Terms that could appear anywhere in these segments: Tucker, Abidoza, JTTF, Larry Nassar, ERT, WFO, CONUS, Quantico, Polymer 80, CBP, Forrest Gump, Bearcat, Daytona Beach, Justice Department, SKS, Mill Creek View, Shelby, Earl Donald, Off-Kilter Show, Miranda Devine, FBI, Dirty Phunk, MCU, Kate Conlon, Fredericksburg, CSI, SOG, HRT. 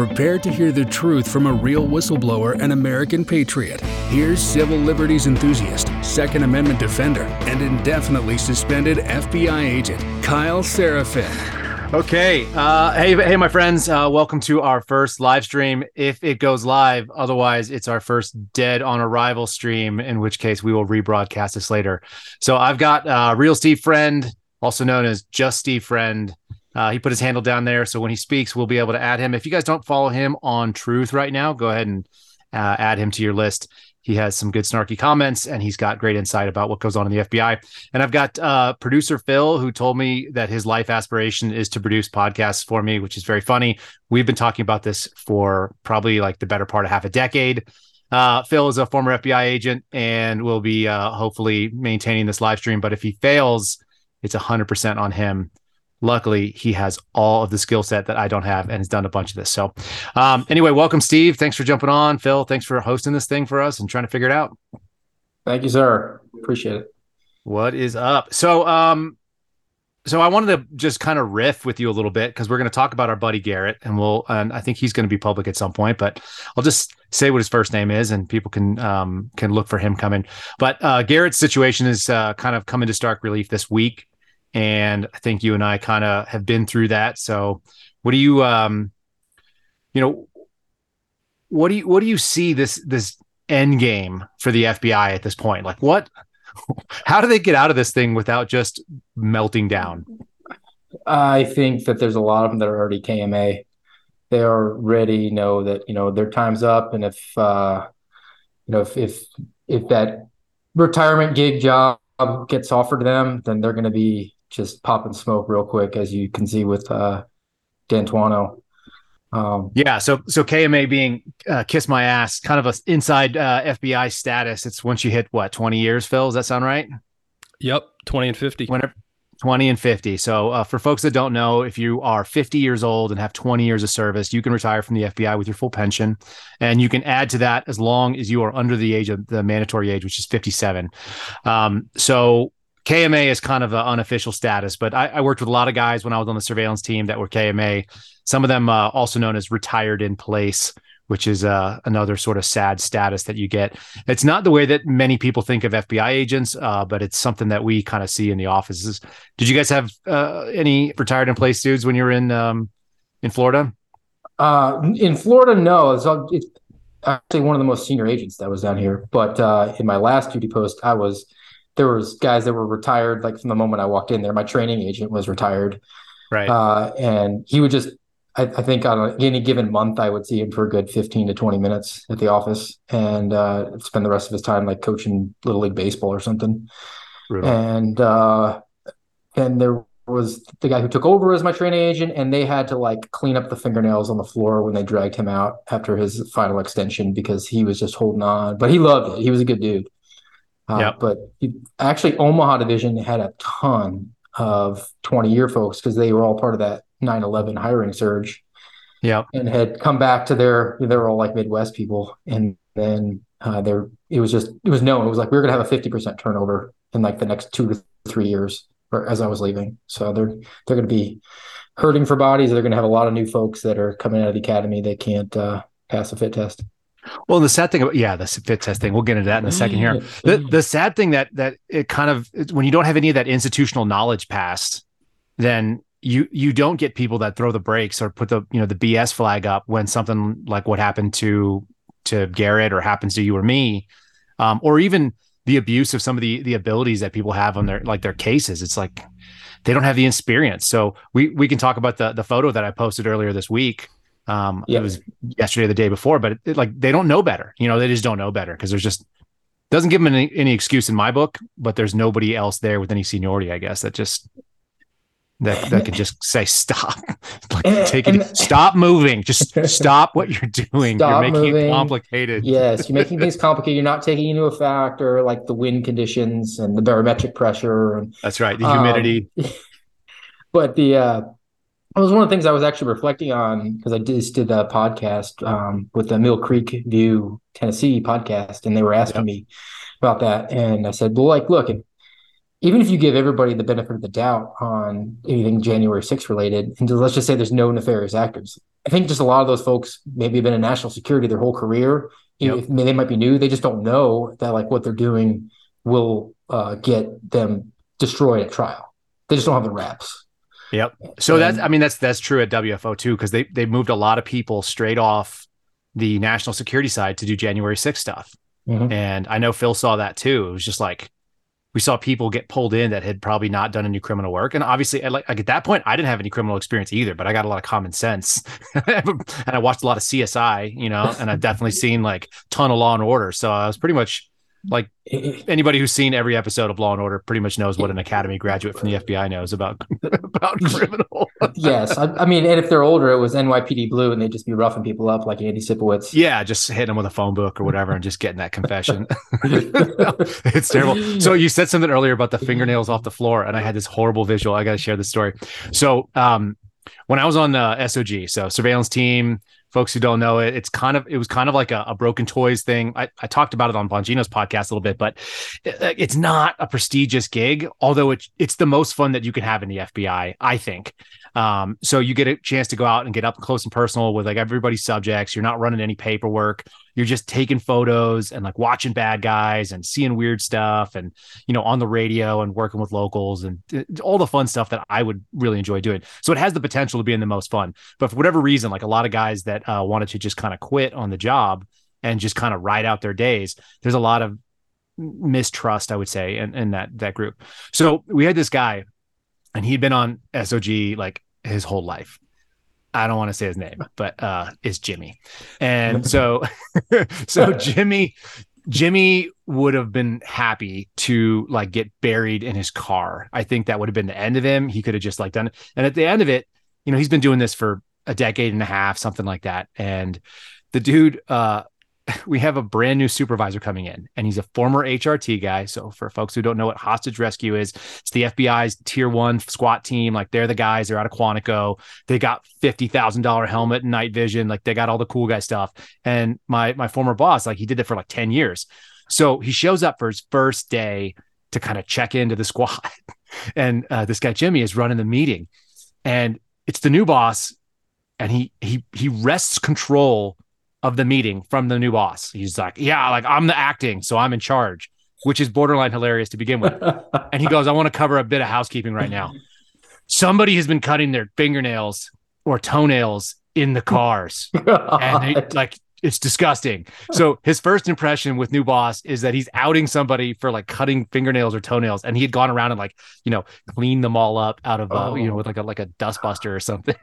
Prepare to hear the truth from a real whistleblower and American patriot. Here's civil liberties enthusiast, Second Amendment defender, and indefinitely suspended FBI agent, Kyle Seraphin. Okay. Hey, my friends. Welcome to our first live stream. If it goes live, otherwise it's our first dead on arrival stream, in which case we will rebroadcast this later. So I've got real Steve Friend, also known as just Steve Friend. He put his handle down there. So when he speaks, we'll be able to add him. If you guys don't follow him on Truth right now, go ahead and add him to your list. He has some good snarky comments, and he's got great insight about what goes on in the FBI. And I've got producer Phil, who told me that his life aspiration is to produce podcasts for me, which is very funny. We've been talking about this for probably like the better part of half a decade. Phil is a former FBI agent and will be hopefully maintaining this live stream. But if he fails, it's 100% on him. Luckily, he has all of the skill set that I don't have and has done a bunch of this. So anyway, welcome, Steve. Thanks for jumping on. Phil, thanks for hosting this thing for us and trying to figure it out. Thank you, sir. Appreciate it. What is up? So I wanted to just kind of riff with you a little bit because we're going to talk about our buddy Garrett, and I think he's going to be public at some point, but I'll just say what his first name is and people can look for him coming. But Garrett's situation is kind of come into stark relief this week. And I think you and I kind of have been through that. So what do you, what do you see this end game for the FBI at this point? Like how do they get out of this thing without just melting down? I think that there's a lot of them that are already KMA. They already know that, their time's up. And if that retirement gig job gets offered to them, then they're going to be just popping smoke real quick, as you can see with D'Antuono. So KMA being kiss my ass, kind of an inside FBI status. It's once you hit, 20 years, Phil? Does that sound right? Yep, 20 and 50. Whenever, 20 and 50. So for folks that don't know, if you are 50 years old and have 20 years of service, you can retire from the FBI with your full pension. And you can add to that as long as you are under the age of the mandatory age, which is 57. So KMA is kind of an unofficial status, but I worked with a lot of guys when I was on the surveillance team that were KMA. Some of them also known as retired in place, which is another sort of sad status that you get. It's not the way that many people think of FBI agents, but it's something that we kind of see in the offices. Did you guys have any retired in place dudes when you were in Florida? In Florida, no. It's actually one of the most senior agents that was down here. But in my last duty post, there was guys that were retired, like from the moment I walked in there. My training agent was retired. Right. And he would just, I think on any given month, I would see him for a good 15 to 20 minutes at the office and spend the rest of his time like coaching Little League Baseball or something. Really? And there was the guy who took over as my training agent, and they had to like clean up the fingernails on the floor when they dragged him out after his final extension because he was just holding on. But he loved it. He was a good dude. Yep. But actually, Omaha Division had a ton of 20-year folks because they were all part of that 9/11 hiring surge, and had come back to they were all like Midwest people, and then it was like we were gonna have a 50% turnover in like the next 2 to 3 years, or as I was leaving. So they're gonna be hurting for bodies. They're gonna have a lot of new folks that are coming out of the academy that can't pass the fit test. Well, the sad thing, the fit test thing, we'll get into that in a second here. The sad thing that it kind of, when you don't have any of that institutional knowledge passed, then you don't get people that throw the brakes or put the the BS flag up when something like what happened to Garrett or happens to you or me, or even the abuse of some of the abilities that people have on their cases. It's like they don't have the experience. So we can talk about the photo that I posted earlier this week. It was yesterday or the day before, but it, like they don't know better. They just don't know better because there's just doesn't give them any excuse in my book. But there's nobody else there with any seniority, I guess, that just. That could just say stop, stop moving, just stop what you're doing. Stop you're making moving. It complicated. Yes, you're making things complicated. You're not taking into a factor like the wind conditions and the barometric pressure. And, that's right, the humidity. But it was one of the things I was actually reflecting on because I just did a podcast with the Mill Creek View, Tennessee podcast, and they were asking me about that, and I said, well, like, look. Even if you give everybody the benefit of the doubt on anything January 6th related, and let's just say there's no nefarious actors, I think just a lot of those folks maybe have been in national security their whole career. Yep. I mean, they might be new. They just don't know that like what they're doing will get them destroyed at trial. They just don't have the reps. Yep. So that's, I mean, that's true at WFO too, because they moved a lot of people straight off the national security side to do January 6th stuff. Mm-hmm. And I know Phil saw that too. It was just like, we saw people get pulled in that had probably not done any criminal work. And obviously at that point, I didn't have any criminal experience either, but I got a lot of common sense and I watched a lot of CSI, you know, and I've definitely seen like ton of Law and Order. So I was pretty much like anybody who's seen every episode of Law and Order pretty much knows what an academy graduate from the FBI knows about criminal. Yes. I mean, and if they're older, it was NYPD Blue and they'd just be roughing people up like Andy Sipowicz. Yeah. Just hitting them with a phone book or whatever and just getting that confession. No, it's terrible. So you said something earlier about the fingernails off the floor and I had this horrible visual. I got to share this story. So when I was on SOG, so surveillance team, folks who don't know it, it was kind of like a broken toys thing. I talked about it on Bongino's podcast a little bit, but it's not a prestigious gig, although it's the most fun that you can have in the FBI, I think. So you get a chance to go out and get up close and personal with like everybody's subjects. You're not running any paperwork. You're just taking photos and like watching bad guys and seeing weird stuff and, you know, on the radio and working with locals and all the fun stuff that I would really enjoy doing. So it has the potential to be in the most fun, but for whatever reason, like a lot of guys that wanted to just kind of quit on the job and just kind of ride out their days. There's a lot of mistrust, I would say, in that group. So we had this guy and he'd been on SOG like his whole life. I don't want to say his name, but it's Jimmy. And so Jimmy would have been happy to like get buried in his car. I think that would have been the end of him. He could have just like done it. And at the end of it, you know, he's been doing this for a decade and a half, something like that. And the dude, we have a brand new supervisor coming in and he's a former HRT guy. So for folks who don't know what hostage rescue is, it's the FBI's tier one SWAT team. Like they're the guys, they're out of Quantico. They got $50,000 helmet and night vision. Like they got all the cool guy stuff. And my former boss, like he did that for like 10 years. So he shows up for his first day to kind of check into the squad. And this guy, Jimmy, is running the meeting and it's the new boss. And he wrests control of the meeting from the new boss. He's like, yeah, like I'm the acting, so I'm in charge, which is borderline hilarious to begin with. And he goes, I want to cover a bit of housekeeping right now. Somebody has been cutting their fingernails or toenails in the cars. And they, like, it's disgusting. So his first impression with new boss is that he's outing somebody for like cutting fingernails or toenails. And he had gone around and like, you know, cleaned them all up out of, you know, with like a dust buster or something.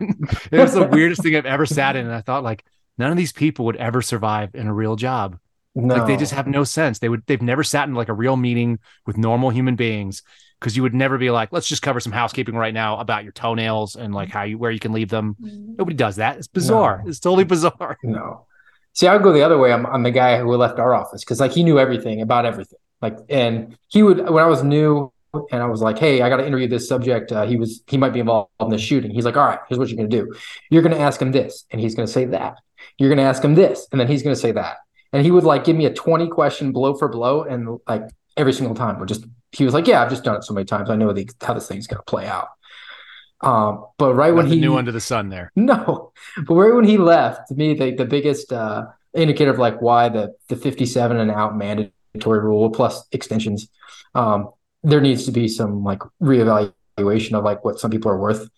It was the weirdest thing I've ever sat in. And I thought like, none of these people would ever survive in a real job. No. Like they just have no sense. They've never sat in like a real meeting with normal human beings. Cause you would never be like, let's just cover some housekeeping right now about your toenails and like where you can leave them. Nobody does that. It's bizarre. No. It's totally bizarre. No. See, I would go the other way. I'm the guy who left our office. Cause like he knew everything about everything. Like, and he would, when I was new and I was like, hey, I got to interview this subject. He might be involved in the shooting. He's like, all right, here's what you're going to do. You're going to ask him this. And he's going to say that. You're going to ask him this, and then he's going to say that. And he would like give me a 20-question blow for blow, and like every single time, he was like, "Yeah, I've just done it so many times. I know how this thing's going to play out." But right when he knew under the sun there, no. But right when he left, to me, the biggest indicator of like why the 57 and out mandatory rule plus extensions, there needs to be some like reevaluation of like what some people are worth.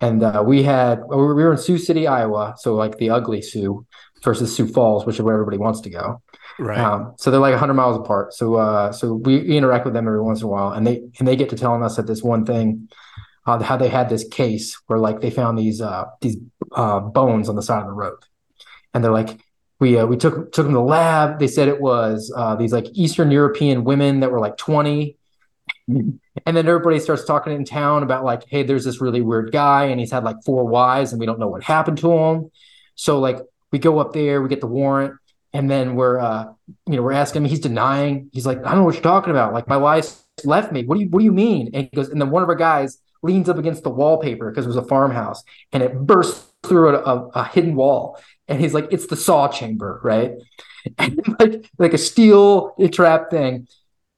And we were in Sioux City, Iowa. So like the ugly Sioux versus Sioux Falls, which is where everybody wants to go. Right. So they're like 100 miles apart. So we interact with them every once in a while. And they get to telling us that this one thing, how they had this case where like they found these bones on the side of the road. And they're like, we took them to the lab. They said it was these like Eastern European women that were like 20. And then everybody starts talking in town about like, hey, there's this really weird guy and he's had like 4 wives and we don't know what happened to him. So like we go up there, we get the warrant, and then we're asking him, he's denying. He's like, I don't know what you're talking about. Like my wife left me. What do you mean? And he goes, and then one of our guys leans up against the wallpaper because it was a farmhouse and it bursts through a hidden wall. And he's like, it's the saw chamber, right? And like a steel trap thing.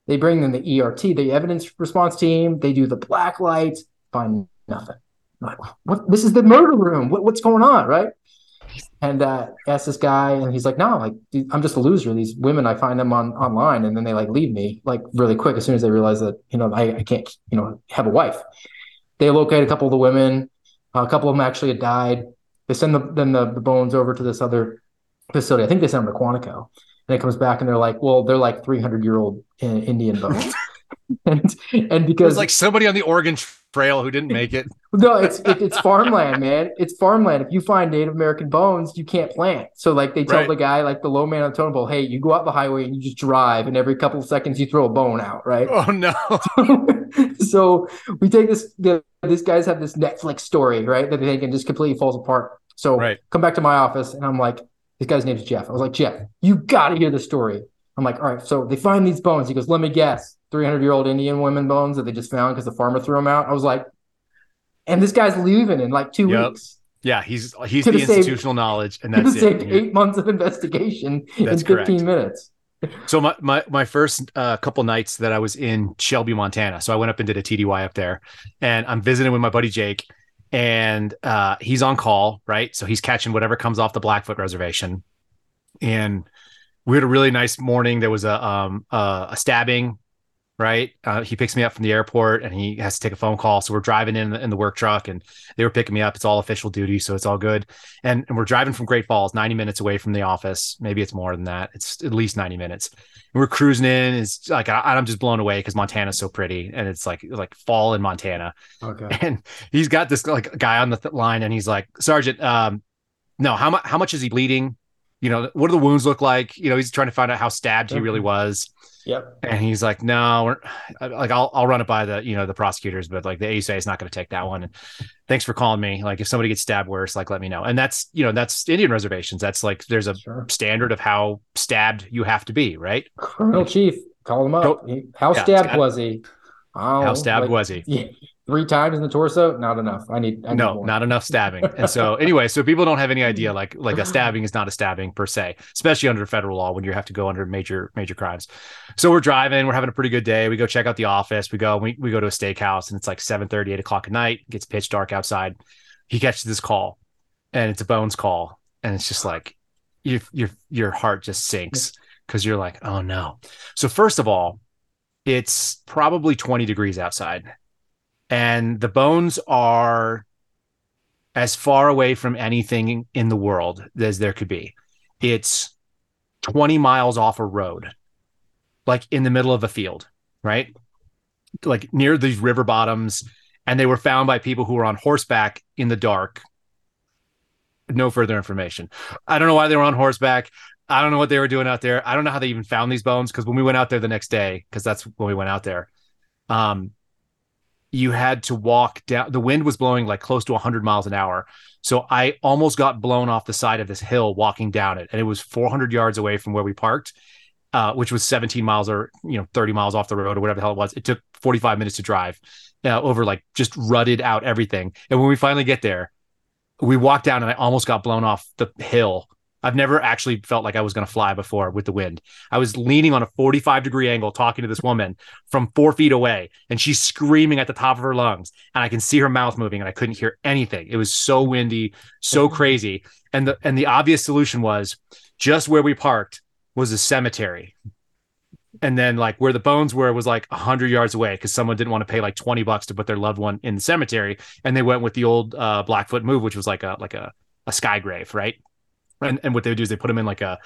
They bring in the ERT, the evidence response team. They do the black lights, find nothing. Like, what? This is the murder room. What's going on, right? And asked this guy, and he's like, no, like, I'm just a loser. These women, I find them online, and then they like leave me like really quick as soon as they realize that, you know, I can't, you know, have a wife. They locate a couple of the women. A couple of them actually had died. They send the bones over to this other facility. I think they sent them to Quantico. And it comes back, and they're like, well, they're like 300-year-old Indian bones. And because it's like somebody on the Oregon Trail who didn't make it. No, it's farmland, man. It's farmland. If you find Native American bones, you can't plant. So like they tell the guy, like the low man on the totem pole, hey, you go out the highway and you just drive, and every couple of seconds you throw a bone out, right? Oh no. So we take this. These guys have this Netflix story, right, that they think and just completely falls apart. So come back to my office, and I'm like, this guy's name's Jeff. I was like, Jeff, you got to hear the story. I'm like, all right. So they find these bones. He goes, let me guess, 300-year-old Indian women bones that they just found because the farmer threw them out. I was like, and this guy's leaving in like 2 weeks. Yeah, he's the institutional knowledge, and that's it. Saved 8 months of investigation in 15 minutes. So my first couple nights that I was in Shelby, Montana. So I went up and did a TDY up there, and I'm visiting with my buddy Jake, and he's on call, right? So he's catching whatever comes off the Blackfoot Reservation, and we had a really nice morning. There was a stabbing, right? He picks me up from the airport, and he has to take a phone call. So we're driving in the work truck, and they were picking me up. It's all official duty, so it's all good. And we're driving from Great Falls, 90 minutes away from the office. Maybe it's more than that. It's at least 90 minutes. And we're cruising in. It's like I'm just blown away because Montana's so pretty, and it's like fall in Montana. Okay. And he's got this like guy on the line, and he's like, Sergeant, how much is he bleeding? You know, what do the wounds look like? You know, he's trying to find out how stabbed he really was. Yep. And he's like, no, I'll run it by the prosecutors, but like the AUSA is not going to take that one. And thanks for calling me. Like if somebody gets stabbed worse, like, let me know. And that's Indian reservations. That's like, there's a standard of how stabbed you have to be. Right. Colonel Chief, call him up. How stabbed was he? How stabbed was he? Yeah. 3 times in the torso, not enough. I need more. Not enough stabbing. And so anyway, so people don't have any idea like a stabbing is not a stabbing per se, especially under federal law when you have to go under major crimes. So we're driving, we're having a pretty good day. We go check out the office. We go to a steakhouse, and it's like 7:30, 8 o'clock at night. It gets pitch dark outside. He catches this call, and it's a bones call. And it's just like, your heart just sinks because you're like, oh no. So first of all, it's probably 20 degrees outside. And the bones are as far away from anything in the world as there could be. It's 20 miles off a road, like in the middle of a field, right? Like near these river bottoms. And they were found by people who were on horseback in the dark. No further information. I don't know why they were on horseback. I don't know what they were doing out there. I don't know how they even found these bones. Because when we went out there the next day, because that's when we went out there, you had to walk down. The wind was blowing like close to 100 miles an hour. So I almost got blown off the side of this hill walking down it. And it was 400 yards away from where we parked, which was 17 miles or, 30 miles off the road or whatever the hell it was. It took 45 minutes to drive over like just rutted out everything. And when we finally get there, we walked down and I almost got blown off the hill. I've never actually felt like I was going to fly before with the wind. I was leaning on a 45-degree angle talking to this woman from 4 feet away, and she's screaming at the top of her lungs, and I can see her mouth moving, and I couldn't hear anything. It was so windy, so crazy. And the obvious solution was just where we parked was a cemetery. And then like where the bones were was like 100 yards away because someone didn't want to pay like $20 to put their loved one in the cemetery. And they went with the old Blackfoot move, which was like a sky grave, right? And what they would do is they put them in like a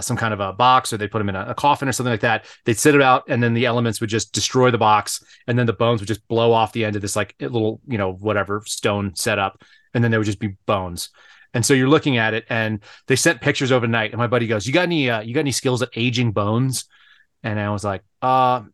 some kind of a box, or they put them in a coffin or something like that. They'd sit it out, and then the elements would just destroy the box, and then the bones would just blow off the end of this like little whatever stone setup, and then there would just be bones. And so you're looking at it, and they sent pictures overnight. And my buddy goes, "You got any skills at aging bones?" And I was like, nothing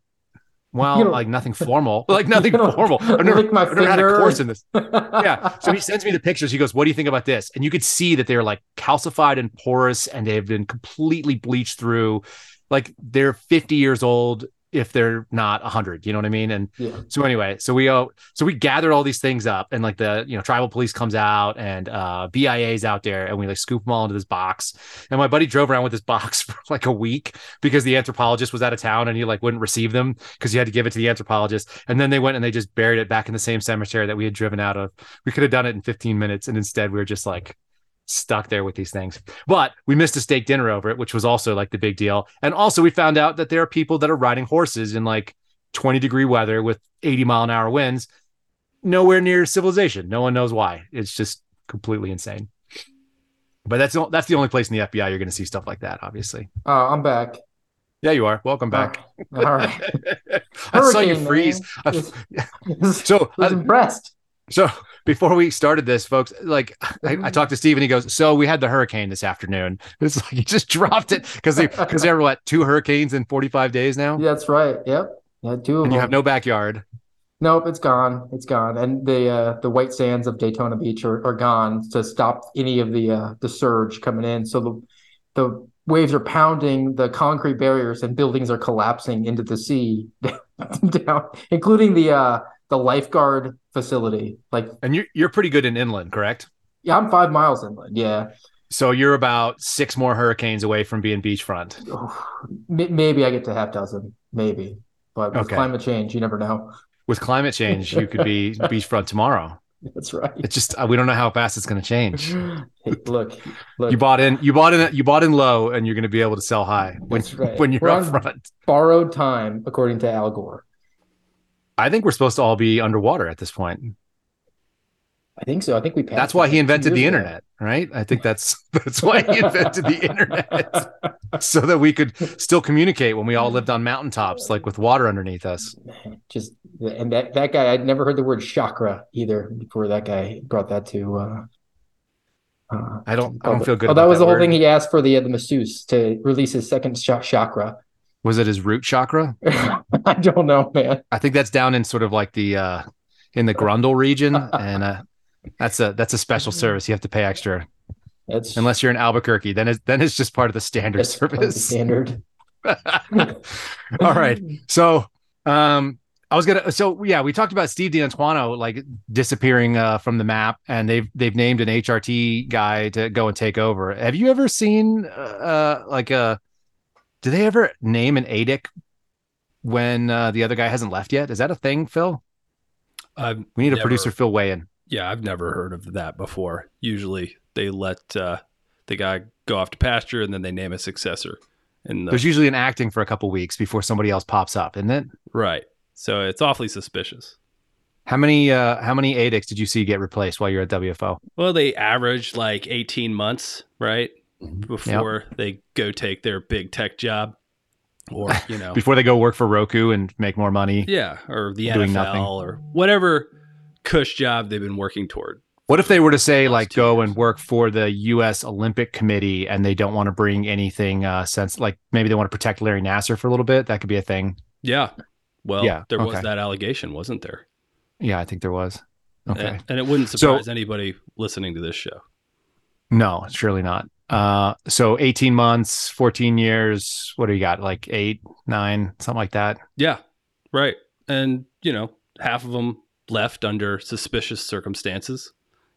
formal, nothing formal. I've never had a course in this. Yeah. So he sends me the pictures. He goes, what do you think about this? And you could see that they're like calcified and porous, and they've been completely bleached through. Like they're 50 years old if they're not 100, you know what I mean? And so anyway, so we gathered all these things up, and like the, tribal police comes out, and BIA's out there, and we like scoop them all into this box. And my buddy drove around with this box for like a week because the anthropologist was out of town, and he like wouldn't receive them because you had to give it to the anthropologist. And then they went and they just buried it back in the same cemetery that we had driven out of. We could have done it in 15 minutes. And instead we were just like, stuck there with these things. But we missed a steak dinner over it, which was also like the big deal. And also we found out that there are people that are riding horses in like 20-degree weather with 80-mile-an-hour winds, nowhere near civilization. No one knows why. It's just completely insane. But that's the only place in the FBI you're going to see stuff like that, obviously. I'm back. Yeah, you are. Welcome back. All right. I saw you freeze. I was impressed. So before we started this, folks, like I talked to Steve and he goes, so we had the hurricane this afternoon. It's like he just dropped it because there were what, 2 hurricanes in 45 days now? Yeah, that's right. Yep. Yeah, 2 of them. You have no backyard. Nope, it's gone. It's gone. And the white sands of Daytona Beach are gone to stop any of the surge coming in. So the waves are pounding the concrete barriers and buildings are collapsing into the sea, down, including the lifeguard facility. Like, and you're pretty good in inland, correct? Yeah, I'm 5 miles inland. Yeah. So you're about 6 more hurricanes away from being beachfront. Oh, maybe I get to 6, maybe. But with climate change, you never know. With climate change, you could be beachfront tomorrow. That's right. It's just we don't know how fast it's going to change. Hey, look. You bought in low, and you're going to be able to sell high when you're up front. Borrowed time, according to Al Gore. I think we're supposed to all be underwater at this point. I think so. I think we passed. That's why he invented the internet, right? I think that's why he invented the internet, so that we could still communicate when we all lived on mountaintops, like with water underneath us. Just and that guy, I'd never heard the word chakra either before that guy brought that to. I don't feel good. Oh, about that was the whole thing. He asked for the masseuse to release his second chakra. Was it his root chakra? I don't know, man. I think that's down in sort of like the in the Grundle region and. That's a special service. You have to pay extra. Unless you're in Albuquerque, then it's just part of the standard service. Standard. All right. So, we talked about Steve D'Antuono like disappearing from the map, and they've named an HRT guy to go and take over. Have you ever seen do they ever name an ADIC when the other guy hasn't left yet? Is that a thing, Phil? We need a producer, Phil, weigh in. Yeah, I've never heard of that before. Usually they let the guy go off to pasture and then they name a successor. And there's usually an acting for a couple weeks before somebody else pops up, isn't it? Right. So it's awfully suspicious. How many ADICs did you see get replaced while you're at WFO? Well, they average like 18 months, right? Before they go take their big tech job. Or, you know. Before they go work for Roku and make more money. Yeah, or the NFL or whatever cush job they've been working toward. What if they were to say like go and work for the U.S. Olympic Committee and they don't want to bring anything since like maybe they want to protect Larry Nassar for a little bit? That could be a thing. Yeah. Well, there was that allegation, wasn't there? Yeah, I think there was. Okay. And it wouldn't surprise anybody listening to this show. No, surely not. So 18 months, 14 years, what do you got? Like 8, 9, something like that? Yeah. Right. And, you know, half of them left under suspicious circumstances,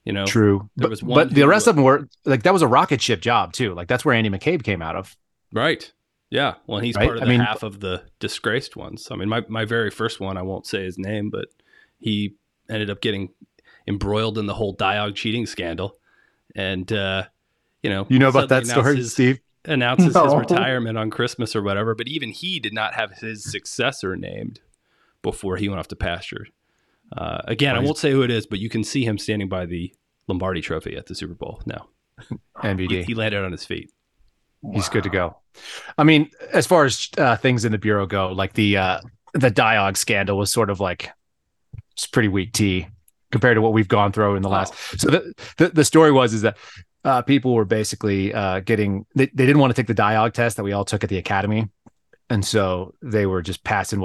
you know. True. There was one, but the rest of them were like, that was a rocket ship job too. Like that's where Andy McCabe came out of. Right. Yeah. Well, he's part of half of the disgraced ones. I mean, my very first one, I won't say his name, but he ended up getting embroiled in the whole DIOG cheating scandal. And, you know about that story, Steve? Announces his retirement on Christmas or whatever. But even he did not have his successor named before he went off to pasture. Again, I won't say who it is, but you can see him standing by the Lombardi Trophy at the Super Bowl now. NBD. He landed on his feet. Wow. He's good to go. I mean, as far as things in the Bureau go, like the DIOG scandal was sort of like, it's pretty weak tea compared to what we've gone through in the last. So the story is that people were basically they didn't want to take the DIOG test that we all took at the academy. And so they were just passing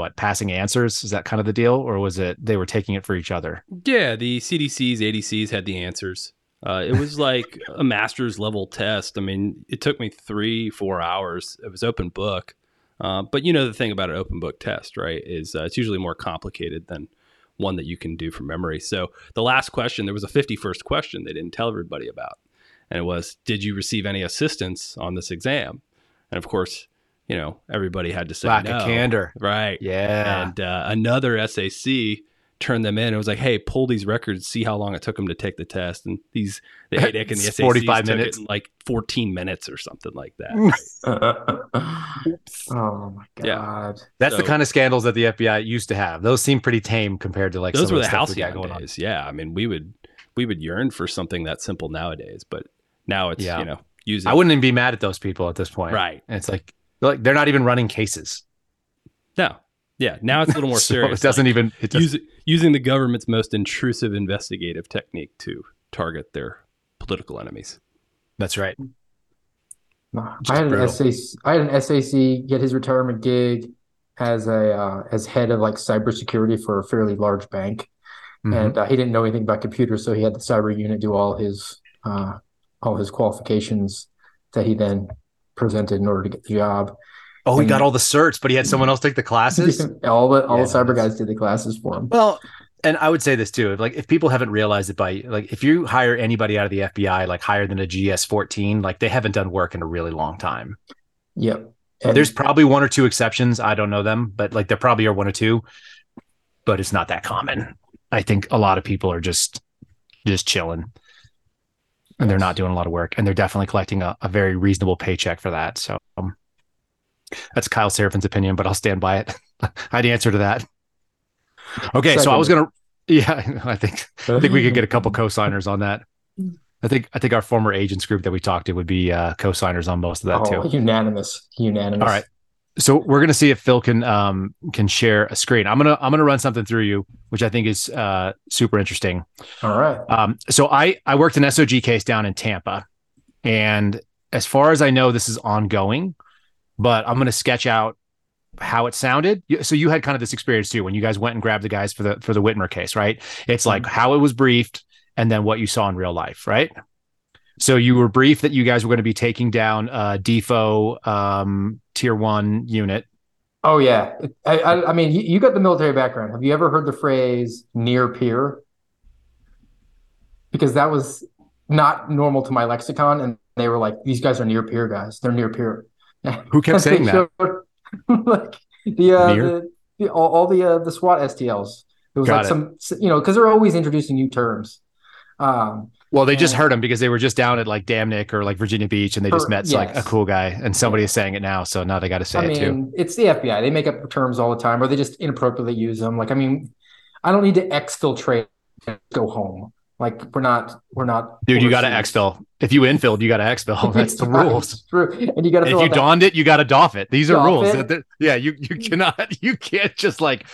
answers? Is that kind of the deal? Or was it they were taking it for each other? Yeah, the CDCs, ADCs had the answers. It was like a master's level test. I mean, it took me 3-4 hours. It was open book. But you know the thing about an open book test, right, is it's usually more complicated than one that you can do from memory. So the last question, there was a 51st question they didn't tell everybody about. And it was, did you receive any assistance on this exam? And of course, you know, everybody had to say no. Lack of candor. Right. Yeah. And another SAC turned them in. It was like, hey, pull these records, see how long it took them to take the test. And these, the ADEC and the SACs 45 took minutes. It in like 14 minutes or something like that. Oh my God. Yeah. That's the kind of scandals that the FBI used to have. Those seem pretty tame compared to like those some were of the halcyon going days. On. Yeah. I mean, we would yearn for something that simple nowadays, but now it's, you know, using. I wouldn't even be mad at those people at this point. Right. And it's like they're not even running cases. No. Yeah, now it's a little more serious. So it doesn't like even... It doesn't. Using the government's most intrusive investigative technique to target their political enemies. That's right. I had an SAC get his retirement gig as a as head of like cybersecurity for a fairly large bank. Mm-hmm. And he didn't know anything about computers, so he had the cyber unit do all his qualifications that he then presented in order to get the job. Oh, he got all the certs, but he had someone else take the classes? all the cyber guys did the classes for him. Well, and I would say this too. Like, if people haven't realized it by, like, if you hire anybody out of the FBI, like, higher than a GS-14, like, they haven't done work in a really long time. Yep. And there's probably one or two exceptions. I don't know them, but, like, there probably are one or two. But it's not that common. I think a lot of people are just chilling. And they're not doing a lot of work. And they're definitely collecting a very reasonable paycheck for that, so... That's Kyle Seraphin's opinion, but I'll stand by it. I'd answer to that. Okay, so I was gonna, I think we could get a couple co-signers on that. I think our former agents group that we talked to would be co-signers on most of that too. Unanimous. All right, so we're gonna see if Phil can share a screen. I'm gonna run something through you, which I think is super interesting. All right. So I worked an SOG case down in Tampa, and as far as I know, this is ongoing. But I'm going to sketch out how it sounded. So you had kind of this experience too, when you guys went and grabbed the guys for the Whitmer case, right? It's like how it was briefed and then what you saw in real life, right? So you were briefed that you guys were going to be taking down a DFO tier 1 unit. Oh yeah. I mean, you got the military background. Have you ever heard the phrase near peer? Because that was not normal to my lexicon. And they were like, these guys are near peer guys. They're near peer. Who kept saying that? Like the SWAT STLs. It was some, you know, because they're always introducing new terms. Well, they just heard them because they were just down at like Damnick or like Virginia Beach, and they just met like a cool guy, and somebody is saying it now, so now they got to say it too. It's the FBI; they make up terms all the time, or they just inappropriately use them. Like, I mean, I don't need to exfiltrate and go home. Like we're not. Dude, you got to exfil. If you infilled, you got to exfil. That's the rules. It's true. And you got to. If you donned it, you got to doff it. These are rules. You can't just like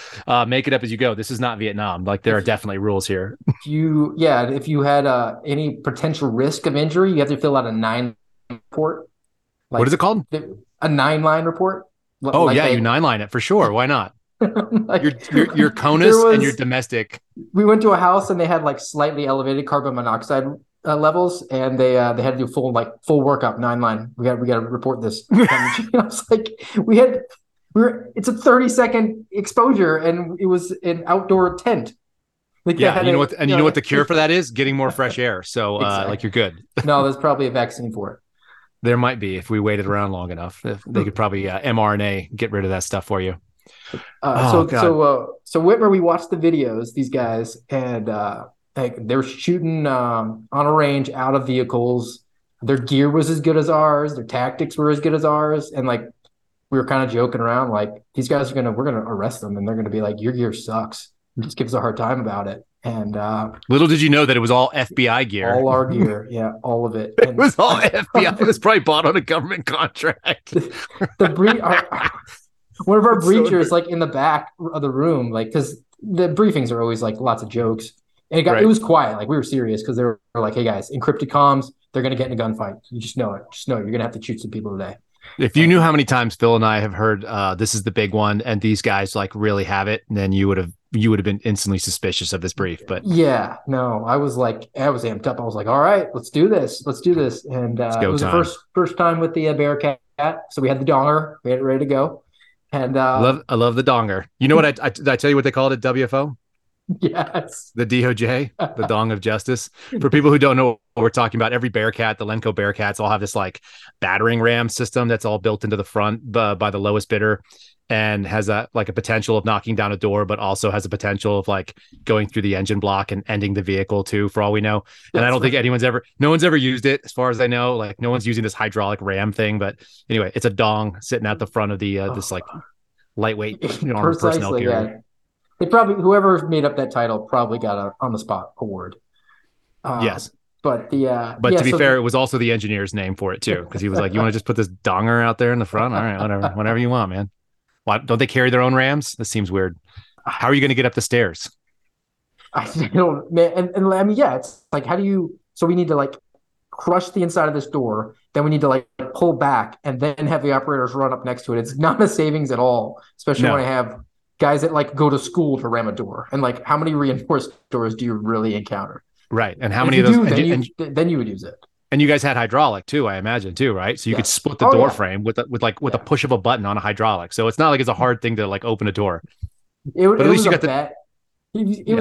make it up as you go. This is not Vietnam. Like there are definitely rules here. If you had any potential risk of injury, you have to fill out a 9 report. Like, what is it called? A 9-line report. Oh like you 9-line it for sure. Why not? Like, your CONUS and your domestic. We went to a house and they had like slightly elevated carbon monoxide levels, and they had to do full workup 9-line. We got to report this. And I was like, it's a 30-second exposure, and it was an outdoor tent. Like you know what the cure for that is? Getting more fresh air. So exactly. Like you're good. No, there's probably a vaccine for it. There might be if we waited around long enough. They could probably mRNA get rid of that stuff for you. So Whitmer, we watched the videos, these guys, and they're shooting on a range out of vehicles. Their gear was as good as ours. Their tactics were as good as ours. And like, we were kind of joking around, like these guys we're going to arrest them. And they're going to be like, your gear sucks. Just give us a hard time about it. And little did you know that it was all FBI gear. All our gear. Yeah, all of it. It was all FBI. It was probably bought on a government contract. One of our breachers, like in the back of the room, like because the briefings are always like lots of jokes, and it was quiet. Like we were serious because they were like, "Hey guys, encrypted comms. They're gonna get in a gunfight. You just know it. Just know it. You're gonna have to shoot some people today." If you knew how many times Phil and I have heard this is the big one, and these guys like really have it, then you would have been instantly suspicious of this brief. But I was amped up. I was like, "All right, let's do this." And it was the first time with the Bearcat, so we had the donger, we had it ready to go. And I love the donger. You know what I tell you what they called it? WFO? Yes. The DOJ, the Dong of Justice. For people who don't know what we're talking about, every Bearcat, the Lenco Bearcats all have this like battering ram system that's all built into the front by the lowest bidder, and has a like a potential of knocking down a door, but also has a potential of like going through the engine block and ending the vehicle too, for all we know. And I don't think no one's ever used it as far as I know. Like no one's using this hydraulic ram thing, but anyway, it's a dong sitting at the front of the this like lightweight armored personnel carrier. Yeah. They probably, whoever made up that title probably got a on the spot award. Yes. But to be fair, it was also the engineer's name for it too. Cause he was like, you want to just put this donger out there in the front? All right, whatever you want, man. Why don't they carry their own rams? This seems weird. How are you going to get up the stairs? I don't, man. And I mean, yeah, it's like, how do you, so we need to like crush the inside of this door. Then we need to like pull back and then have the operators run up next to it. It's not a savings at all, especially when I have guys that like go to school to ram a door. And like, how many reinforced doors do you really encounter? Right. And how many of those, then you would use it. And you guys had hydraulic too, I imagine too, right? So you could split the door frame with a push of a button on a hydraulic. So it's not like it's a hard thing to like open a door. It was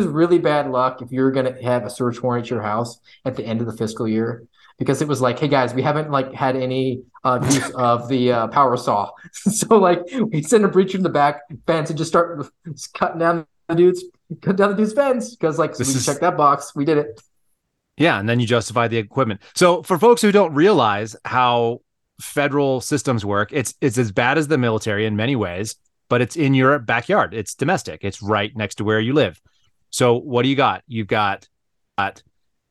really bad luck if you're going to have a search warrant at your house at the end of the fiscal year, because it was like, hey guys, we haven't like had any use of the power saw. So like we send a breacher in the back fence and just start cutting down the dude's fence because like check that box, we did it. Yeah, and then you justify the equipment. So for folks who don't realize how federal systems work, it's as bad as the military in many ways, but it's in your backyard. It's domestic. It's right next to where you live. So what do you got? You've got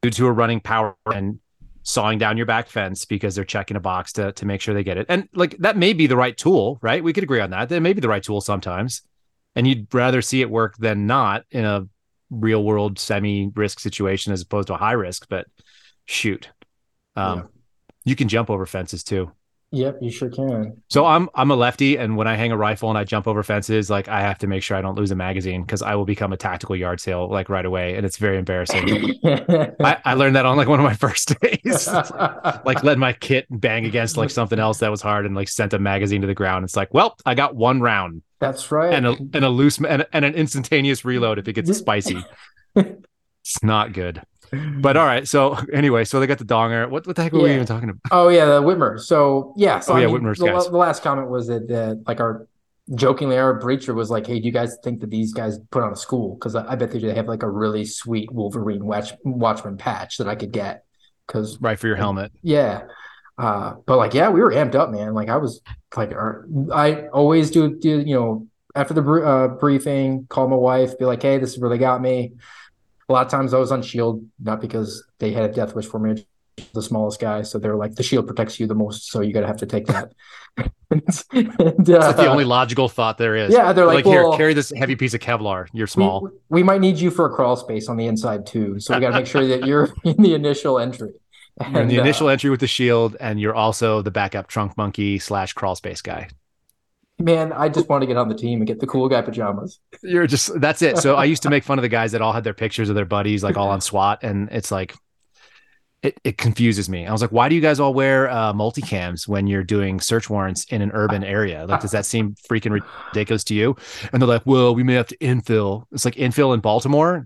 dudes who are running power and sawing down your back fence because they're checking a box to make sure they get it. And like that may be the right tool, right? We could agree on that. That may be the right tool sometimes. And you'd rather see it work than not in a real world semi risk situation as opposed to a high risk, but shoot. You can jump over fences too. Yep, you sure can. So I'm a lefty, and when I hang a rifle and I jump over fences, like I have to make sure I don't lose a magazine because I will become a tactical yard sale like right away, and it's very embarrassing. I learned that on like one of my first days. like let my kit bang against like something else that was hard and like sent a magazine to the ground. It's like, well, I got one round. That's right. And a loose and an instantaneous reload if it gets spicy. It's not good. But all right. So anyway, so they got the donger. What the heck were we even talking about? Oh yeah, the Whitmer. So yeah. So Whitmer's guys. The last comment was that like our breacher was like, hey, do you guys think that these guys put on a school? Because I bet they have like a really sweet Wolverine Watchman patch that I could get. Cause right for your helmet. Yeah. But like, yeah, we were amped up, man. Like I was like, I always do, you know, after the briefing, call my wife, be like, hey, this is where they got me. A lot of times I was on shield, not because they had a death wish for me, the smallest guy. So they're like, the shield protects you the most. So you got to have to take that. It's like the only logical thought there is. Yeah. They're like well, here, carry this heavy piece of Kevlar. You're small. We might need you for a crawl space on the inside too. So we got to make sure that you're in the initial entry. You're in the initial entry with the shield, and you're also the backup trunk monkey / crawl space guy. Man, I just want to get on the team and get the cool guy pajamas. That's it. So I used to make fun of the guys that all had their pictures of their buddies, like all on SWAT. And it's like, it confuses me. I was like, why do you guys all wear multicams when you're doing search warrants in an urban area? Like, does that seem freaking ridiculous to you? And they're like, well, we may have to infill. It's like infill in Baltimore.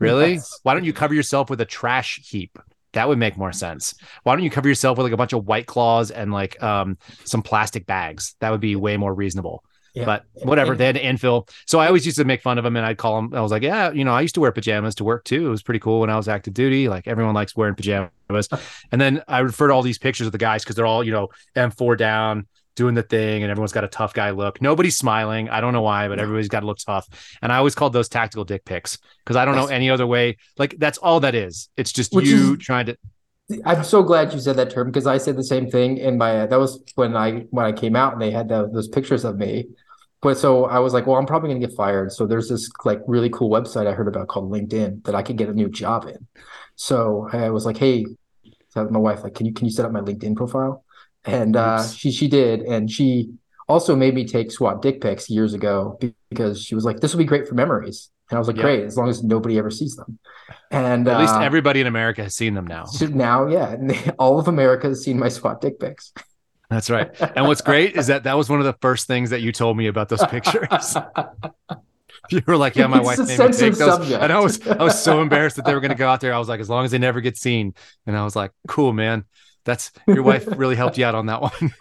Really? Yes. Why don't you cover yourself with a trash heap? That would make more sense. Why don't you cover yourself with like a bunch of White Claws and like some plastic bags? That would be way more reasonable. Yeah. But whatever, they had to infill. So I always used to make fun of them, and I'd call them. I was like, yeah, you know, I used to wear pajamas to work too. It was pretty cool when I was active duty. Like everyone likes wearing pajamas. And then I refer to all these pictures of the guys because they're all, you know, M4 down, doing the thing, and everyone's got a tough guy look. Nobody's smiling. I don't know why, but everybody's got to look tough. And I always called those tactical dick pics because I don't know any other way. Like that's all that is. It's just trying to. I'm so glad you said that term because I said the same thing in my. That was when I came out and they had those pictures of me. But so I was like, well, I'm probably gonna get fired. So there's this like really cool website I heard about called LinkedIn that I could get a new job in. So I was like, hey, so my wife like, can you set up my LinkedIn profile? And she did, and she also made me take SWAT dick pics years ago because she was like, "This will be great for memories." And I was like, "Great, as long as nobody ever sees them." And at least everybody in America has seen them now. So now, yeah, all of America has seen my SWAT dick pics. That's right. And what's great is that was one of the first things that you told me about those pictures. You were like, yeah, my wife made me take those. And I was so embarrassed that they were going to go out there. I was like, as long as they never get seen. And I was like, cool, man. That's your wife really helped you out on that one.